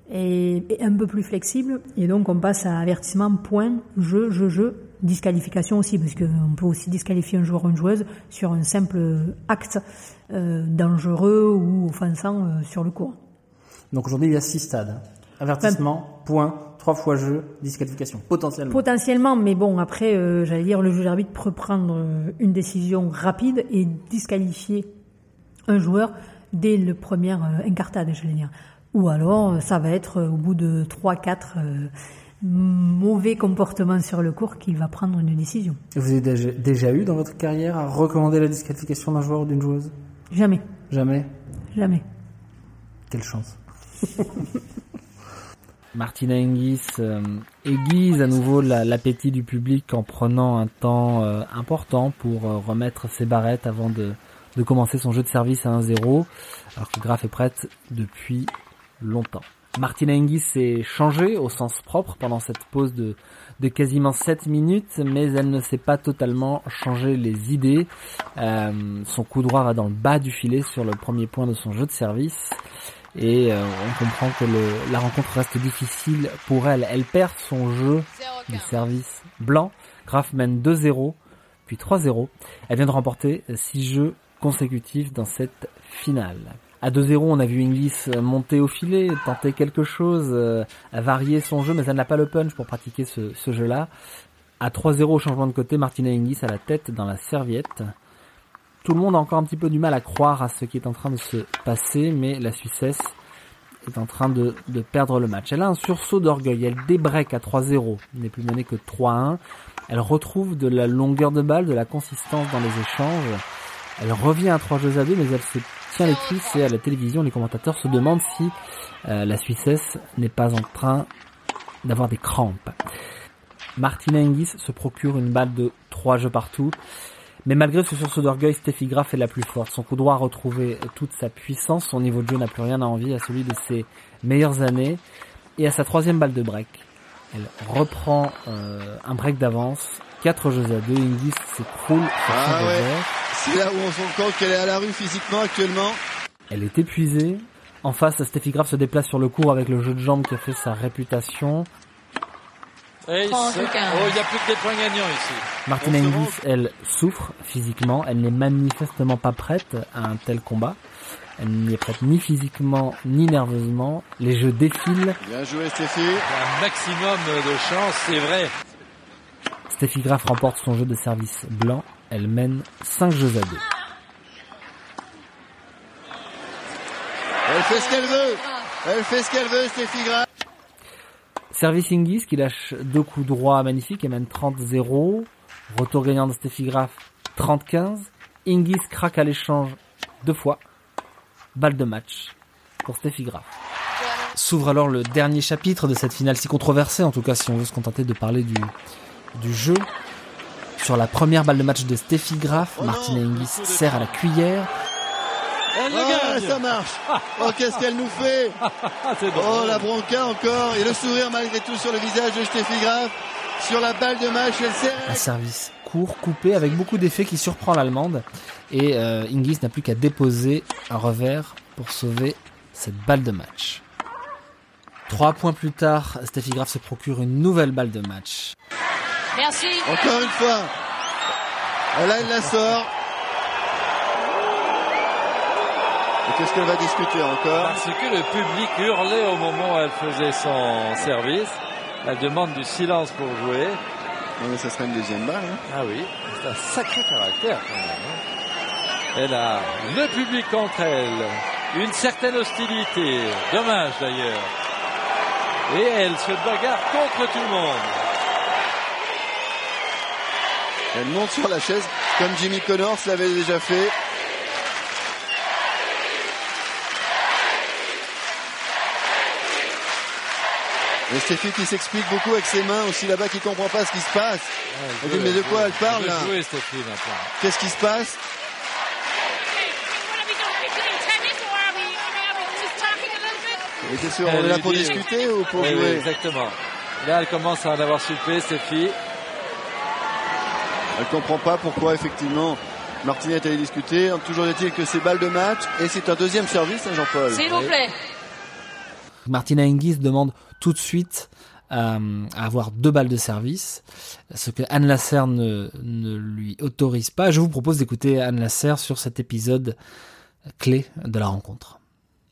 Et un peu plus flexible, et donc on passe à avertissement, point, jeu, disqualification aussi, parce qu'on peut aussi disqualifier un joueur ou une joueuse sur un simple acte dangereux ou offensant sur le court. Donc aujourd'hui il y a 6 stades, avertissement, point, 3 fois jeu, disqualification, potentiellement, mais bon, après j'allais dire, le juge arbitre peut prendre une décision rapide et disqualifier un joueur dès le premier incartade, j'allais dire. Ou alors, ça va être au bout de 3-4 mauvais comportements sur le court qu'il va prendre une décision. Vous avez déjà eu dans votre carrière à recommander la disqualification d'un joueur ou d'une joueuse ? Jamais. Quelle chance. Martina Hingis aiguise à nouveau l'appétit du public en prenant un temps important pour remettre ses barrettes avant de commencer son jeu de service à 1-0, alors que Graf est prête depuis longtemps. Martina Hingis s'est changée au sens propre pendant cette pause de quasiment 7 minutes, mais elle ne s'est pas totalement changé les idées. Son coup droit va dans le bas du filet sur le premier point de son jeu de service. Et on comprend que la rencontre reste difficile pour elle. Elle perd son jeu du service blanc. Graf mène 2-0, puis 3-0. Elle vient de remporter 6 jeux consécutifs dans cette finale. À 2-0, on a vu Hingis monter au filet, tenter quelque chose, varier son jeu, mais elle n'a pas le punch pour pratiquer ce jeu-là. À 3-0, au changement de côté, Martina Hingis a la tête dans la serviette. Tout le monde a encore un petit peu du mal à croire à ce qui est en train de se passer, mais la Suissesse est en train de perdre le match. Elle a un sursaut d'orgueil, elle débreak à 3-0, elle n'est plus menée que 3-1. Elle retrouve de la longueur de balle, de la consistance dans les échanges. Elle revient à 3-2, mais elle se tient les cuisses, et à la télévision, les commentateurs se demandent si la Suissesse n'est pas en train d'avoir des crampes. Martina Hingis se procure une balle de 3 jeux partout. Mais malgré ce sursaut d'orgueil, Steffi Graf est la plus forte. Son coup droit a retrouvé toute sa puissance. Son niveau de jeu n'a plus rien à envier à celui de ses meilleures années. Et à sa 3e balle de break, elle reprend un break d'avance. 4-2, Hingis s'écroule sur son revers. C'est là où on sent encore qu'elle est à la rue physiquement actuellement. Elle est épuisée. En face, Steffi Graf se déplace sur le court avec le jeu de jambes qui a fait sa réputation. Et il n'y a plus que des points gagnants ici. Martina Hingis, elle souffre physiquement, elle n'est manifestement pas prête à un tel combat. Elle n'y est prête ni physiquement ni nerveusement. Les jeux défilent. Bien joué Steffi. Un maximum de chance, c'est vrai. Steffi Graf remporte son jeu de service blanc. Elle mène 5-2. Elle fait ce qu'elle veut. Elle fait ce qu'elle veut, Steffi Graf. Service Hingis qui lâche 2 coups droits magnifiques et mène 30-0. Retour gagnant de Steffi Graf, 30-15. Hingis craque à l'échange 2 fois. Balle de match pour Steffi Graf. S'ouvre alors le dernier chapitre de cette finale si controversée, en tout cas si on veut se contenter de parler du jeu. Sur la première balle de match de Steffi Graf, Martina Hingis sert à la cuillère. Ça marche. Oh, qu'est-ce qu'elle nous fait. Oh, la bronca encore. Et le sourire malgré tout sur le visage de Steffi Graf. Sur la balle de match, elle sert. Un service court, coupé, avec beaucoup d'effets qui surprend l'Allemande. Et Hingis n'a plus qu'à déposer un revers pour sauver cette balle de match. 3 points plus tard, Steffi Graf se procure une nouvelle balle de match. Merci. Encore une fois. Là, elle la sort. Et qu'est-ce qu'elle va discuter encore? Parce que le public hurlait au moment où elle faisait son service. Elle demande du silence pour jouer. Non mais ça serait une deuxième balle. Hein. Ah oui, c'est un sacré caractère quand même. Elle a le public contre elle. Une certaine hostilité. Dommage d'ailleurs. Et elle se bagarre contre tout le monde. Elle monte sur la chaise comme Jimmy Connors l'avait déjà fait. Et Steffi qui s'explique beaucoup avec ses mains aussi là-bas, qui comprend pas ce qui se passe. Elle dit, mais de quoi elle parle là? Qu'est-ce qui se passe? Et qu'est-ce qu'on est là pour discuter ou pour jouer? Oui, exactement. Là, elle commence à en avoir soufflé, Steffi. Elle comprend pas pourquoi effectivement Martina est allée discuter. Toujours est-il que c'est balle de match et c'est un deuxième service, hein, Jean-Paul. S'il vous plaît. Martina Hingis demande tout de suite à avoir 2 balles de service, ce que Anne Lasser ne lui autorise pas. Je vous propose d'écouter Anne Lasser sur cet épisode clé de la rencontre.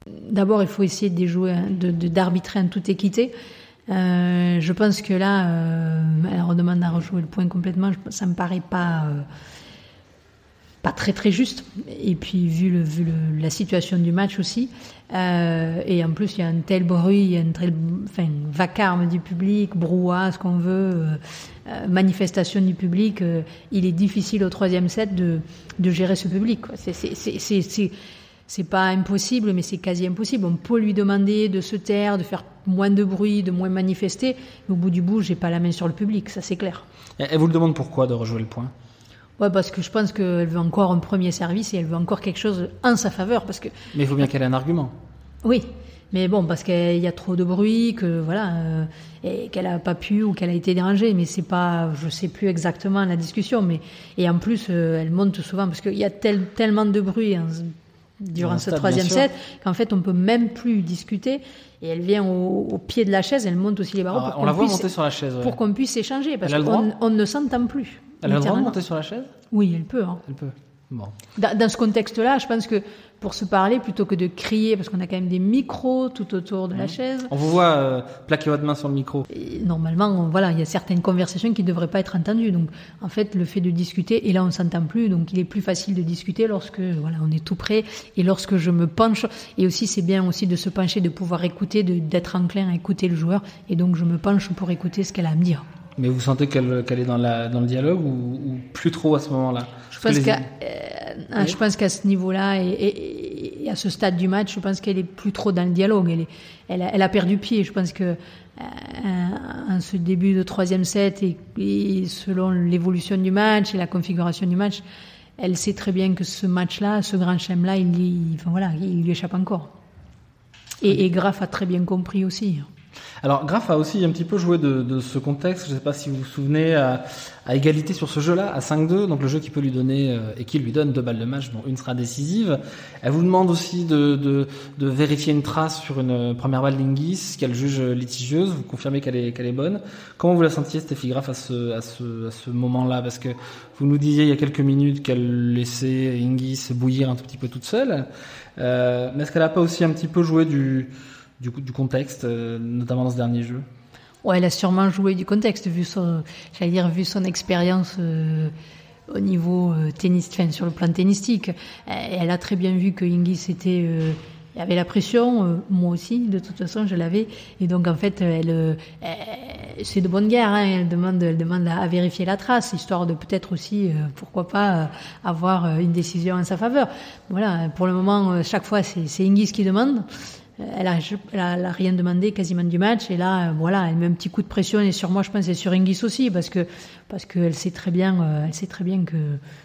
D'abord, il faut essayer de jouer, d'arbitrer en toute équité. Je pense que là, elle redemande à rejouer le point complètement. Ça me paraît pas très très juste, et puis vu la situation du match aussi, et en plus il y a un tel bruit, il y a un tel vacarme du public, brouhaha, ce qu'on veut, manifestation du public, il est difficile au 3e set de gérer ce public, quoi. C'est pas impossible, mais c'est quasi impossible. On peut lui demander de se taire, de faire moins de bruit, de moins manifester. Mais au bout du bout, j'ai pas la main sur le public, ça c'est clair. Elle vous le demande pourquoi de rejouer le point ? Ouais, parce que je pense qu'elle veut encore un premier service et elle veut encore quelque chose en sa faveur. Parce que... Mais il faut bien qu'elle ait un argument. Oui, mais bon, parce qu'il y a trop de bruit, que voilà, et qu'elle n'a pas pu ou qu'elle a été dérangée. Mais c'est pas, je ne sais plus exactement la discussion. Mais, et en plus, elle monte souvent parce qu'il y a tellement de bruit durant ce troisième set qu'en fait, on ne peut même plus discuter. Et elle vient au pied de la chaise, elle monte aussi les barreaux. Alors, on la voit monter sur la chaise. Ouais. Pour qu'on puisse échanger, parce qu'on ne s'entend plus. Elle a le droit de monter sur la chaise ? Oui, elle peut. Hein. Elle peut. Bon. Dans ce contexte-là, je pense que pour se parler, plutôt que de crier, parce qu'on a quand même des micros tout autour de la chaise. On vous voit plaquer votre main sur le micro. Et normalement, voilà, il y a certaines conversations qui ne devraient pas être entendues. Donc, en fait, le fait de discuter, et là, on ne s'entend plus. Donc, il est plus facile de discuter lorsque, voilà, on est tout près et lorsque je me penche. Et aussi, c'est bien aussi de se pencher, de pouvoir écouter, d'être enclin à écouter le joueur. Et donc, je me penche pour écouter ce qu'elle a à me dire. Mais vous sentez qu'elle est dans le dialogue ou plus trop à ce moment-là ? Je pense qu'à ce niveau-là et à ce stade du match, je pense qu'elle est plus trop dans le dialogue. Elle a perdu pied. Je pense que en ce début de troisième set et selon l'évolution du match et la configuration du match, elle sait très bien que ce match-là, ce grand chelem-là, il lui échappe encore. Et Graf a très bien compris aussi. Alors Graf a aussi un petit peu joué de ce contexte, je ne sais pas si vous vous souvenez, à égalité sur ce jeu-là, à 5-2, donc le jeu qui peut lui donner et qui lui donne 2 balles de match, dont une sera décisive. Elle vous demande aussi de vérifier une trace sur une première balle d'Hingis qu'elle juge litigieuse, vous confirmez qu'elle est bonne. Comment vous la sentiez, Steffi Graf, à ce moment-là ? Parce que vous nous disiez il y a quelques minutes qu'elle laissait Hingis bouillir un tout petit peu toute seule, mais est-ce qu'elle n'a pas aussi un petit peu joué du contexte, notamment dans ce dernier jeu? Ouais, elle a sûrement joué du contexte, vu son expérience au niveau tennis, enfin, sur le plan tennistique. Elle a très bien vu que Hingis avait la pression, moi aussi, de toute façon, je l'avais. Et donc, en fait, c'est de bonne guerre. Hein. Elle demande à vérifier la trace, histoire de peut-être aussi, pourquoi pas, avoir une décision en sa faveur. Voilà, pour le moment, chaque fois, c'est Hingis qui demande. Elle a rien demandé quasiment du match et là voilà, elle met un petit coup de pression et sur moi je pense et sur Hingis aussi parce que elle sait très bien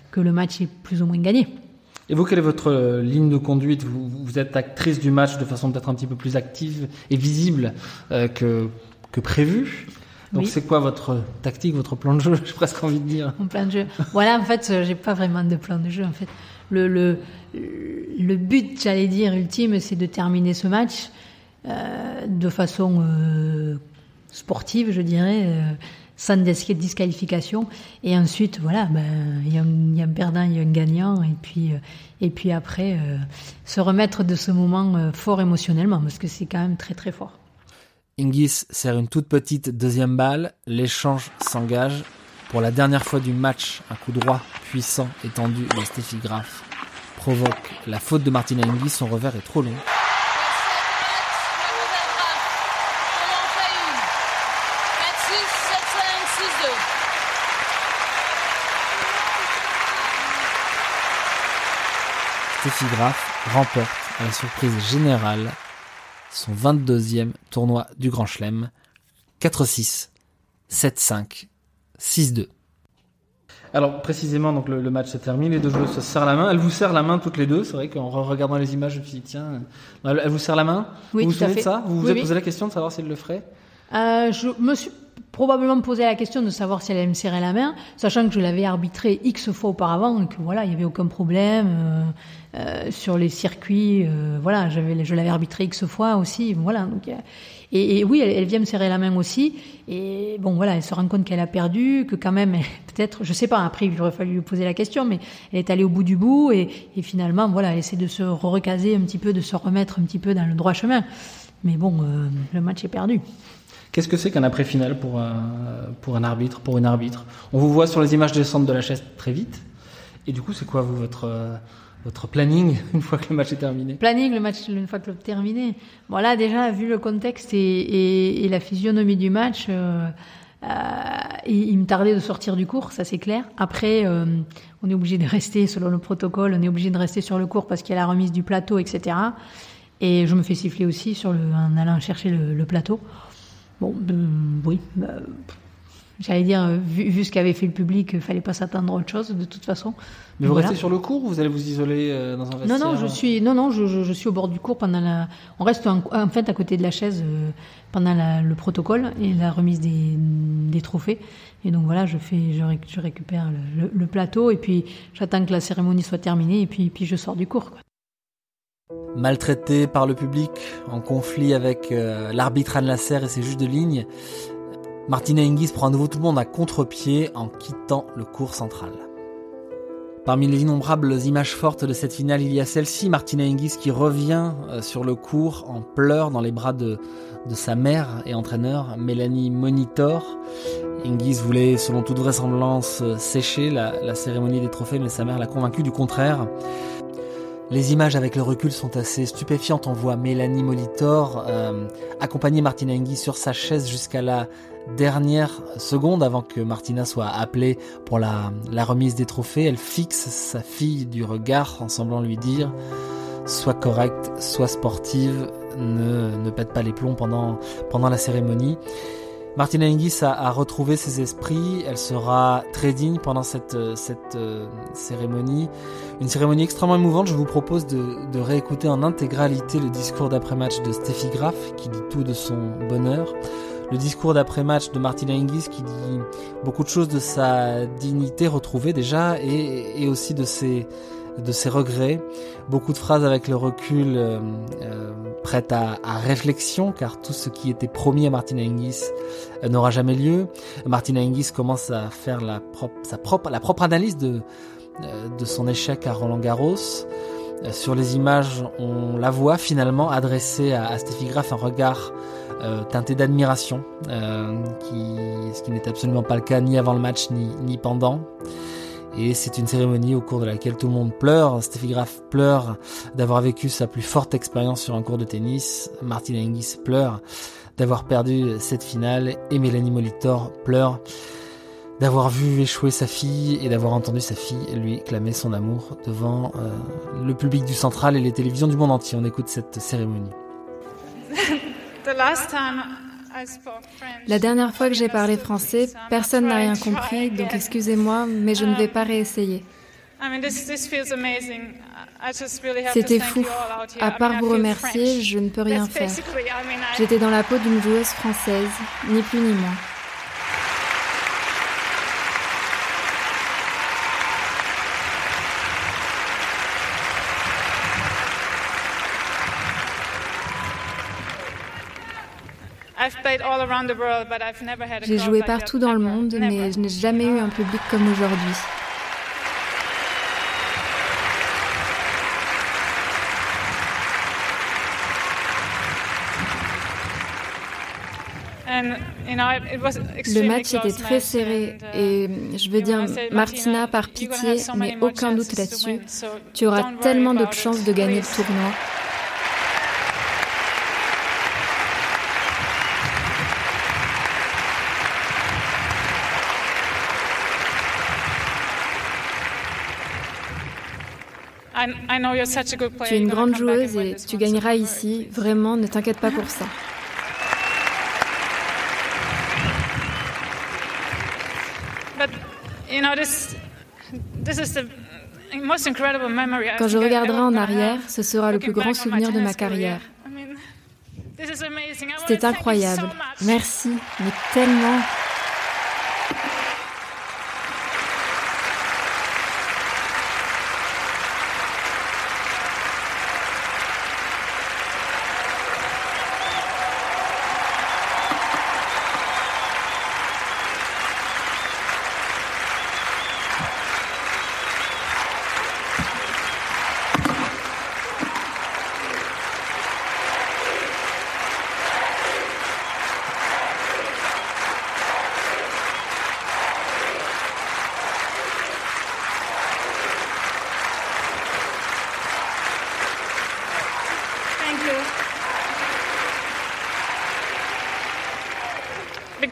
que le match est plus ou moins gagné. Et vous, quelle est votre ligne de conduite ? Vous êtes actrice du match de façon peut-être un petit peu plus active et visible que prévu. Donc oui. C'est quoi votre tactique, votre plan de jeu ? J'ai presque envie de dire. Mon plan de jeu. Voilà, en fait, j'ai pas vraiment de plan de jeu en fait. Le but, j'allais dire, ultime, c'est de terminer ce match de façon sportive, je dirais, sans disqualification. Et ensuite, voilà, il y a un perdant, il y a un gagnant. Et puis après, se remettre de ce moment fort émotionnellement, parce que c'est quand même très très fort. Hingis sert une toute petite 2e balle. L'échange s'engage. Pour la dernière fois du match, un coup droit puissant et tendu de Steffi Graf provoque la faute de Martina Hingis. Son revers est trop long. Steffi Graf remporte à la surprise générale son 22e tournoi du Grand Chelem. 4-6, 7-5, 6-2. Alors précisément, donc le match se termine, les deux joueuses se serrent la main. Elle vous serre la main toutes les deux. C'est vrai qu'en regardant les images, je me suis dit tiens, elle vous serre la main. Oui, vous tout vous souvenez à fait. De ça ? Vous vous êtes posé la question de savoir si elle le ferait ? Je me suis probablement posé la question de savoir si elle allait me serrer la main, sachant que je l'avais arbitré X fois auparavant, que voilà, il n'y avait aucun problème sur les circuits. Voilà, je l'avais arbitré X fois aussi. Voilà, donc. Et oui, elle vient me serrer la main aussi. Et bon, voilà, elle se rend compte qu'elle a perdu, que quand même, peut-être, je sais pas, après, il aurait fallu lui poser la question, mais elle est allée au bout du bout et finalement, voilà, elle essaie de se recaser un petit peu, de se remettre un petit peu dans le droit chemin. Mais bon, le match est perdu. Qu'est-ce que c'est qu'un après-finale pour une arbitre ? On vous voit sur les images descendre de la chaise très vite. Et du coup, c'est quoi, vous, votre planning une fois que le match est terminé ? Planning, le match une fois que le match est terminé. Bon, là, déjà, vu le contexte et la physionomie du match, Il me tardait de sortir du cours, ça c'est clair. Après, on est obligé de rester, selon le protocole, on est obligé de rester sur le cours parce qu'il y a la remise du plateau, etc. Et je me fais siffler aussi sur en allant chercher le plateau. Bon, oui, j'allais dire, vu ce qu'avait fait le public, il fallait pas s'attendre à autre chose, de toute façon. Mais vous restez sur le cours ou vous allez vous isoler dans un vestiaire ? Non, je suis au bord du cours pendant on reste en fait à côté de la chaise pendant le protocole et la remise des trophées. Et donc voilà, je récupère le plateau et puis j'attends que la cérémonie soit terminée et puis je sors du cours, quoi. Maltraité par le public, en conflit avec l'arbitre Anne Lasser et ses juges de ligne, Martina Hingis prend à nouveau tout le monde à contre-pied en quittant le court central. Parmi les innombrables images fortes de cette finale, il y a celle-ci, Martina Hingis qui revient sur le court en pleurs dans les bras de sa mère et entraîneur, Mélanie Molitor. Hingis voulait, selon toute vraisemblance, sécher la cérémonie des trophées, mais sa mère l'a convaincue du contraire. Les images avec le recul sont assez stupéfiantes. On voit Mélanie Molitor accompagner Martina Hingis sur sa chaise jusqu'à la dernière seconde avant que Martina soit appelée pour la remise des trophées. Elle fixe sa fille du regard en semblant lui dire « Sois correcte, sois sportive, ne pète pas les plombs pendant la cérémonie ». Martina Hingis a retrouvé ses esprits, elle sera très digne pendant cette cérémonie. Une cérémonie extrêmement émouvante, je vous propose de réécouter en intégralité le discours d'après-match de Steffi Graf qui dit tout de son bonheur. Le discours d'après-match de Martina Hingis qui dit beaucoup de choses de sa dignité retrouvée déjà et aussi de ses regrets, beaucoup de phrases avec le recul prêtes à réflexion car tout ce qui était promis à Martina Hingis n'aura jamais lieu. Martina Hingis commence à faire la propre analyse de son échec à Roland-Garros. Sur les images, on la voit finalement adresser à Steffi Graf un regard teinté d'admiration, ce qui n'était absolument pas le cas ni avant le match ni pendant. Et c'est une cérémonie au cours de laquelle tout le monde pleure. Steffi Graf pleure d'avoir vécu sa plus forte expérience sur un court de tennis. Martina Hingis pleure d'avoir perdu cette finale. Et Mélanie Molitor pleure d'avoir vu échouer sa fille et d'avoir entendu sa fille lui clamer son amour devant le public du central et les télévisions du monde entier. On écoute cette cérémonie. La dernière fois que j'ai parlé français, personne n'a rien compris, donc excusez-moi, mais je ne vais pas réessayer. C'était fou. À part vous remercier, je ne peux rien faire. J'étais dans la peau d'une joueuse française, ni plus ni moins. J'ai joué partout dans le monde, mais je n'ai jamais eu un public comme aujourd'hui. Le match était très serré et je veux dire, Martina, par pitié, mais aucun doute là-dessus, tu auras tellement d'autres chances de gagner le tournoi. Tu es une grande joueuse et tu gagneras ici. Vraiment, ne t'inquiète pas pour ça. Quand je regarderai en arrière, ce sera le plus grand souvenir de ma carrière. C'était incroyable. Merci, mais tellement...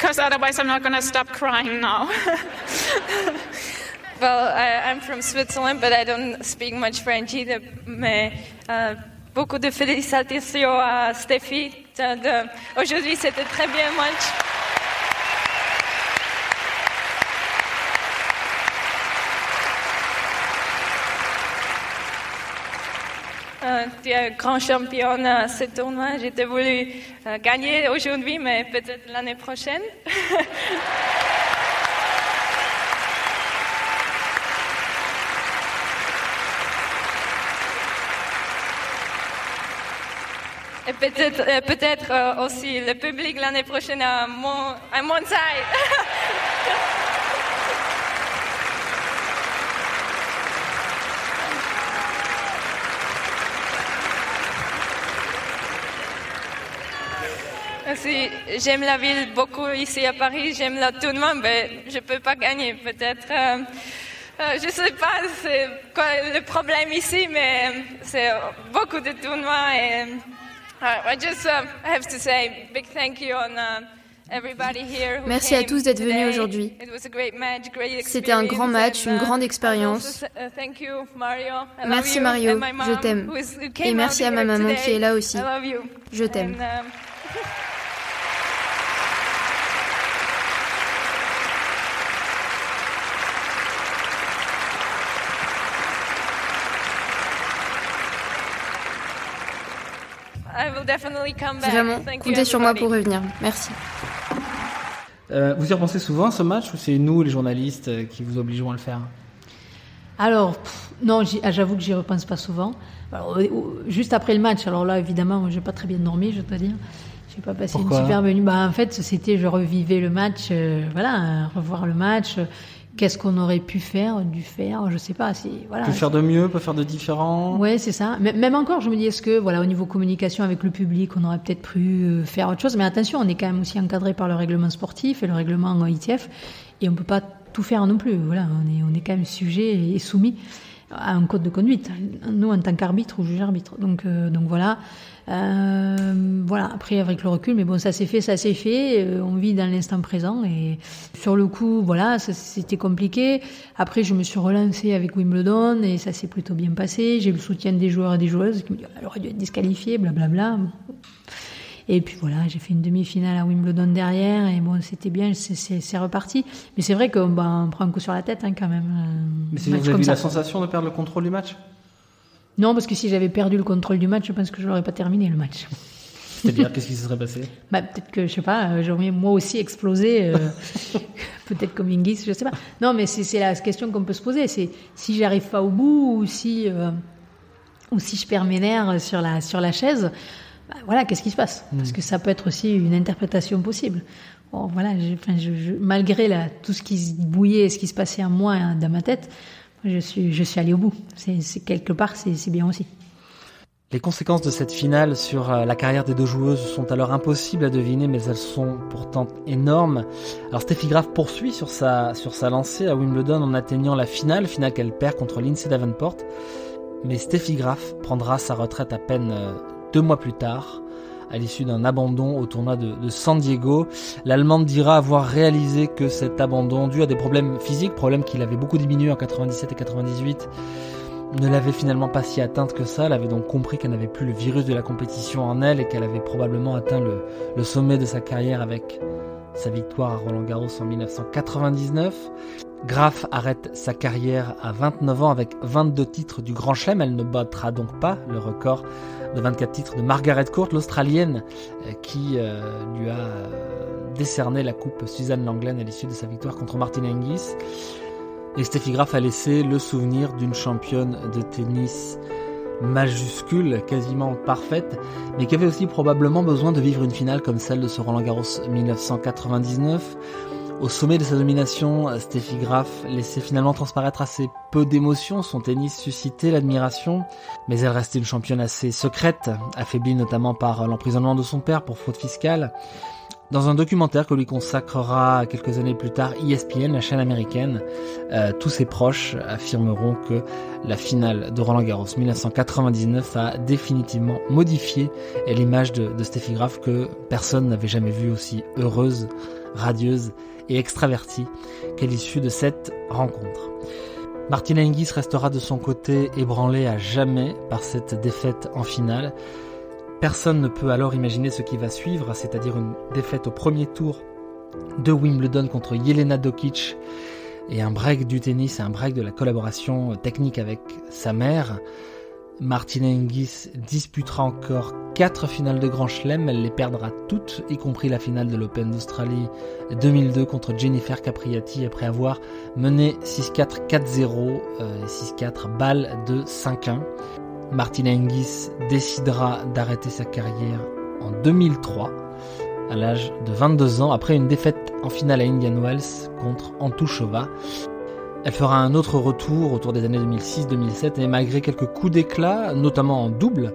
because otherwise I'm not going to stop crying now. Well, I'm from Switzerland, but I don't speak much French either. Mais beaucoup de félicitations à Steffi. Aujourd'hui, c'était très bien match. Tu es grand championne à ce tournoi. J'étais voulu gagner aujourd'hui, mais peut-être l'année prochaine. Et peut-être aussi le public l'année prochaine à Montaille. Merci. J'aime la ville beaucoup ici à Paris, j'aime le tournoi, mais je ne peux pas gagner peut-être. Je ne sais pas c'est quoi le problème ici, mais c'est beaucoup de tournois. Et, I have to say big thank you on everybody here who Merci came à tous d'être venus aujourd'hui. C'était un grand match, une grande expérience. Thank you, Mario. Merci Mario, je t'aime. Et merci à ma maman qui est là aussi. Je t'aime. Vraiment, comptez sur moi pour revenir. Merci. Vous y repensez souvent ce match ou c'est nous, les journalistes, qui vous obligeons à le faire ? Alors, non, j'avoue que j'y repense pas souvent. Alors, juste après le match, alors là, évidemment, j'ai pas très bien dormi, je dois dire. J'ai pas passé Pourquoi une superbe nuit. Bah, en fait, c'était, je revivais le match, revoir le match. Qu'est-ce qu'on aurait pu faire, dû faire, je sais pas. Peut faire de mieux, peut faire de différent. Ouais, c'est ça. Même encore, je me dis, est-ce que, au niveau communication avec le public, on aurait peut-être pu faire autre chose. Mais attention, on est quand même aussi encadré par le règlement sportif et le règlement ITF, et on peut pas tout faire non plus. Voilà, on est quand même sujet et soumis à un code de conduite. Nous, en tant qu'arbitre ou juge-arbitre. Donc voilà. Après avec le recul, mais bon, ça s'est fait, on vit dans l'instant présent et sur le coup, c'était compliqué. Après, je me suis relancée avec Wimbledon et ça s'est plutôt bien passé. J'ai eu le soutien des joueurs et des joueuses qui me disent, elle aurait dû être disqualifiée, blablabla. Et puis j'ai fait une demi-finale à Wimbledon derrière et bon, c'était bien, c'est reparti. Mais c'est vrai qu'on prend un coup sur la tête quand même. Mais vous avez eu la sensation de perdre le contrôle du match ? Non, parce que si j'avais perdu le contrôle du match, je pense que je n'aurais pas terminé le match. C'est-à-dire, qu'est-ce qui se serait passé ? Peut-être que, je ne sais pas, j'aurais moi aussi explosé, peut-être comme Hingis, je ne sais pas. Non, mais c'est la question qu'on peut se poser, c'est si je n'arrive pas au bout ou si je perds mes nerfs sur la chaise, qu'est-ce qui se passe ? Parce que ça peut être aussi une interprétation possible. Bon, malgré tout ce qui bouillait et ce qui se passait à moi dans ma tête, je suis allée au bout. Quelque part, c'est bien aussi. Les conséquences de cette finale sur la carrière des deux joueuses sont alors impossibles à deviner, mais elles sont pourtant énormes. Alors Steffi Graf poursuit sur sa lancée à Wimbledon en atteignant la finale qu'elle perd contre Lindsay Davenport. Mais Steffi Graf prendra sa retraite à peine 2 mois plus tard, à l'issue d'un abandon au tournoi de San Diego. L'Allemande dira avoir réalisé que cet abandon, dû à des problèmes physiques, problèmes qu'il avait beaucoup diminué en 97 et 98, ne l'avait finalement pas si atteinte que ça. Elle avait donc compris qu'elle n'avait plus le virus de la compétition en elle et qu'elle avait probablement atteint le sommet de sa carrière avec sa victoire à Roland-Garros en 1999. Graf arrête sa carrière à 29 ans avec 22 titres du Grand Chelem. Elle ne battra donc pas le record de 24 titres de Margaret Court, l'Australienne, qui lui a décerné la coupe Suzanne Lenglen à l'issue de sa victoire contre Martina Hingis. Et Steffi Graf a laissé le souvenir d'une championne de tennis majuscule, quasiment parfaite, mais qui avait aussi probablement besoin de vivre une finale comme celle de ce Roland-Garros 1999. Au sommet de sa domination, Steffi Graf laissait finalement transparaître assez peu d'émotions, son tennis suscitait l'admiration, mais elle restait une championne assez secrète, affaiblie notamment par l'emprisonnement de son père pour fraude fiscale. Dans un documentaire que lui consacrera quelques années plus tard ESPN, la chaîne américaine, tous ses proches affirmeront que la finale de Roland-Garros 1999 a définitivement modifié l'image de Steffi Graf que personne n'avait jamais vue aussi heureuse radieuse et extravertie qu'est l'issue de cette rencontre. Martina Hingis restera de son côté ébranlée à jamais par cette défaite en finale. Personne ne peut alors imaginer ce qui va suivre, c'est-à-dire une défaite au premier tour de Wimbledon contre Jelena Dokic et un break du tennis et un break de la collaboration technique avec sa mère. Martina Hingis disputera encore 4 finales de Grand Chelem, elle les perdra toutes, y compris la finale de l'Open d'Australie 2002 contre Jennifer Capriati après avoir mené 6-4, 4-0 et 6-4 balles de 5-1. Martina Hingis décidera d'arrêter sa carrière en 2003 à l'âge de 22 ans après une défaite en finale à Indian Wells contre Antushova. Elle fera un autre retour autour des années 2006-2007 et malgré quelques coups d'éclat, notamment en double,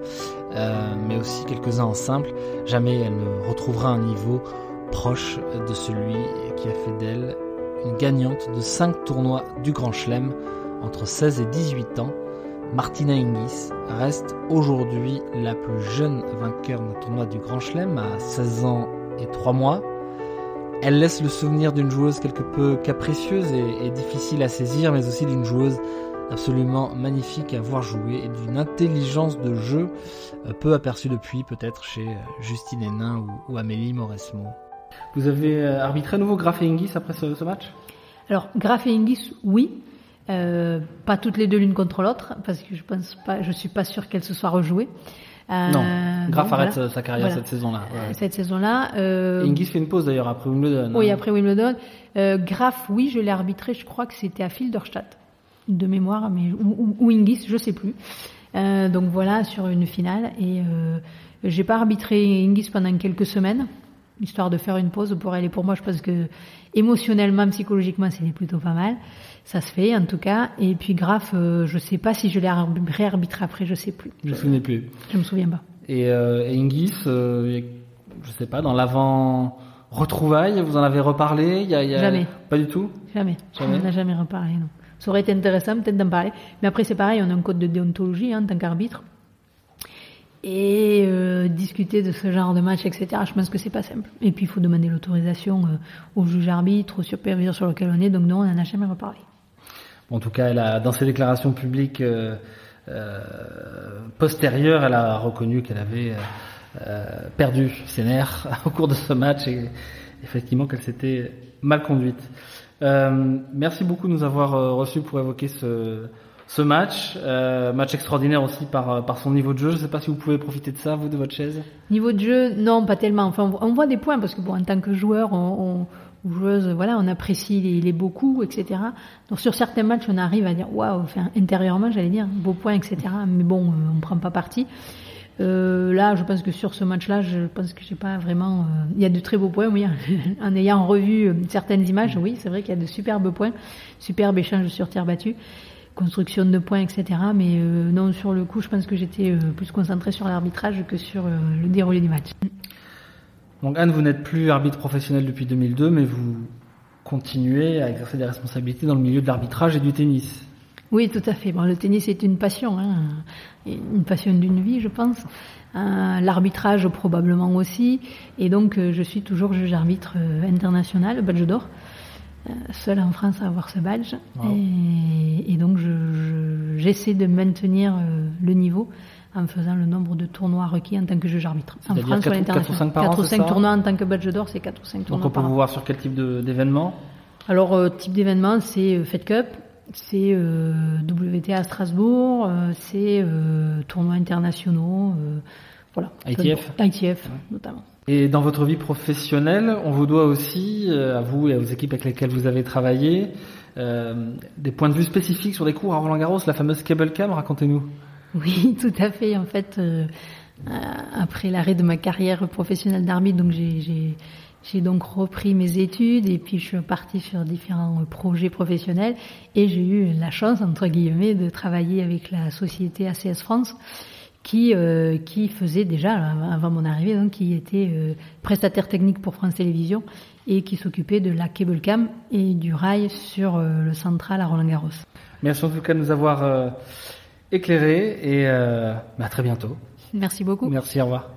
mais aussi quelques-uns en simple, jamais elle ne retrouvera un niveau proche de celui qui a fait d'elle une gagnante de 5 tournois du Grand Chelem entre 16 et 18 ans. Martina Hingis reste aujourd'hui la plus jeune vainqueur d'un tournoi du Grand Chelem à 16 ans et 3 mois. Elle laisse le souvenir d'une joueuse quelque peu capricieuse et difficile à saisir, mais aussi d'une joueuse absolument magnifique à voir jouer et d'une intelligence de jeu peu aperçue depuis, peut-être chez Justine Hénin ou Amélie Mauresmo. Vous avez arbitré à nouveau Graf et Hingis après ce match ? Alors, Graf et Hingis, oui. Pas toutes les deux l'une contre l'autre, parce que je suis pas sûre qu'elles se soient rejouées. Non, Graf arrête sa carrière cette saison-là. Ouais. Cette saison-là. Hingis fait une pause d'ailleurs après Wimbledon. Oui, après Wimbledon. Graf, oui, je l'ai arbitré, je crois que c'était à Filderstadt, de mémoire, mais ou Hingis, je sais plus. Donc voilà, sur une finale. Et j'ai pas arbitré Hingis pendant quelques semaines, histoire de faire une pause pour elle et pour moi. Je pense que émotionnellement, psychologiquement, c'était plutôt pas mal. Ça se fait, en tout cas. Et puis, Graf, je sais pas si je l'ai réarbitré après, je sais plus. Je me souviens plus. Je me souviens pas. Et Hingis, je sais pas, dans l'avant-retrouvaille, vous en avez reparlé? Jamais. Pas du tout? Jamais. On n'a jamais reparlé, non. Ça aurait été intéressant, peut-être, d'en parler. Mais après, c'est pareil, on a un code de déontologie, en tant qu'arbitre. Et discuter de ce genre de match, etc., je pense que c'est pas simple. Et puis, il faut demander l'autorisation au juge-arbitre, au superviseur sur lequel on est. Donc, non, on n'en a jamais reparlé. En tout cas, elle a, dans ses déclarations publiques postérieures, elle a reconnu qu'elle avait perdu ses nerfs au cours de ce match et effectivement qu'elle s'était mal conduite. Merci beaucoup de nous avoir reçus pour évoquer ce match, match extraordinaire aussi par son niveau de jeu. Je ne sais pas si vous pouvez profiter de ça, vous, de votre chaise. Niveau de jeu, non, pas tellement. Enfin, on voit des points parce que, bon, en tant que joueur, ou joueuse, voilà, on apprécie les beaux coups, etc. Donc sur certains matchs, on arrive à dire waouh, enfin, intérieurement, j'allais dire beaux points, etc. Mais bon, on prend pas parti. Là, je pense que sur ce match-là, je pense que j'ai pas vraiment. Il y a de très beaux points, oui. En ayant revu certaines images, oui, c'est vrai qu'il y a de superbes points, superbes échanges sur terre battue. Construction de points, etc. Mais non, sur le coup, je pense que j'étais plus concentrée sur l'arbitrage que sur le déroulé du match. Donc Anne, vous n'êtes plus arbitre professionnel depuis 2002, mais vous continuez à exercer des responsabilités dans le milieu de l'arbitrage et du tennis. Oui, tout à fait. Bon, le tennis est une passion, une passion d'une vie, je pense. L'arbitrage probablement aussi. Et donc, je suis toujours juge-arbitre international, badge d'or. Seule en France à avoir ce badge. Wow. Et donc j'essaie de maintenir le niveau en faisant le nombre de tournois requis en tant que juge arbitre. En France, 4 ou 5 tournois en tant que badge d'or, c'est 4 ou 5 tournois. Donc on peut vous voir sur quel type d'événement? Alors type d'événement, c'est Fed Cup, c'est WTA à Strasbourg, c'est tournois internationaux, voilà. ITF ouais. Notamment. Et dans votre vie professionnelle, on vous doit aussi, à vous et aux équipes avec lesquelles vous avez travaillé, des points de vue spécifiques sur des cours à Roland-Garros, la fameuse cable cam, racontez-nous. Oui, tout à fait. En fait, après l'arrêt de ma carrière professionnelle d'arbitre, donc j'ai donc repris mes études et puis je suis partie sur différents projets professionnels et j'ai eu la chance, entre guillemets, de travailler avec la société ACS France, qui faisait déjà avant mon arrivée, donc qui était prestataire technique pour France Télévisions et qui s'occupait de la cable cam et du rail sur le central à Roland-Garros. Merci en tout cas de nous avoir éclairés et à très bientôt. Merci beaucoup. Merci, au revoir.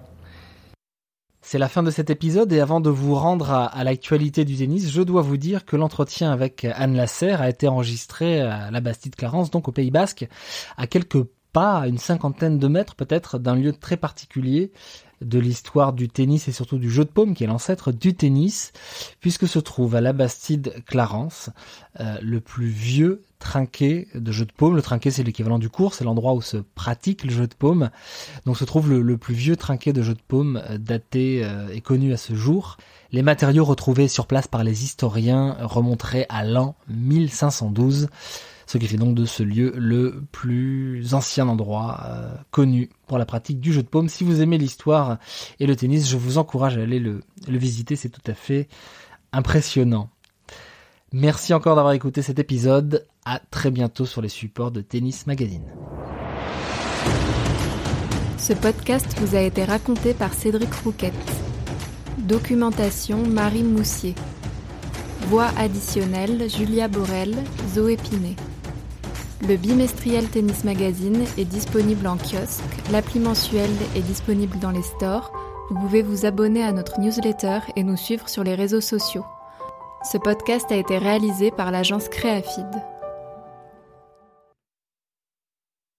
C'est la fin de cet épisode et avant de vous rendre à l'actualité du tennis, je dois vous dire que l'entretien avec Anne Lasser a été enregistré à la Bastide-Clairence, donc au Pays Basque, à quelques pas, à une cinquantaine de mètres peut-être, d'un lieu très particulier de l'histoire du tennis et surtout du jeu de paume qui est l'ancêtre du tennis, puisque se trouve à la Bastide-Clairence le plus vieux trinquet de jeu de paume. Le trinquet, c'est l'équivalent du cours, c'est l'endroit où se pratique le jeu de paume. Donc se trouve le plus vieux trinquet de jeu de paume daté et connu à ce jour. Les matériaux retrouvés sur place par les historiens remonteraient à l'an 1512, ce qui fait donc de ce lieu le plus ancien endroit connu pour la pratique du jeu de paume. Si vous aimez l'histoire et le tennis, je vous encourage à aller le visiter, c'est tout à fait impressionnant. Merci encore d'avoir écouté cet épisode, à très bientôt sur les supports de Tennis Magazine. Ce podcast vous a été raconté par Cédric Rouquette. Documentation Marie Moussier. Voix additionnelle Julia Borel, Zoé Pinet. Le bimestriel Tennis Magazine est disponible en kiosque, l'appli mensuelle est disponible dans les stores, vous pouvez vous abonner à notre newsletter et nous suivre sur les réseaux sociaux. Ce podcast a été réalisé par l'agence Créafid.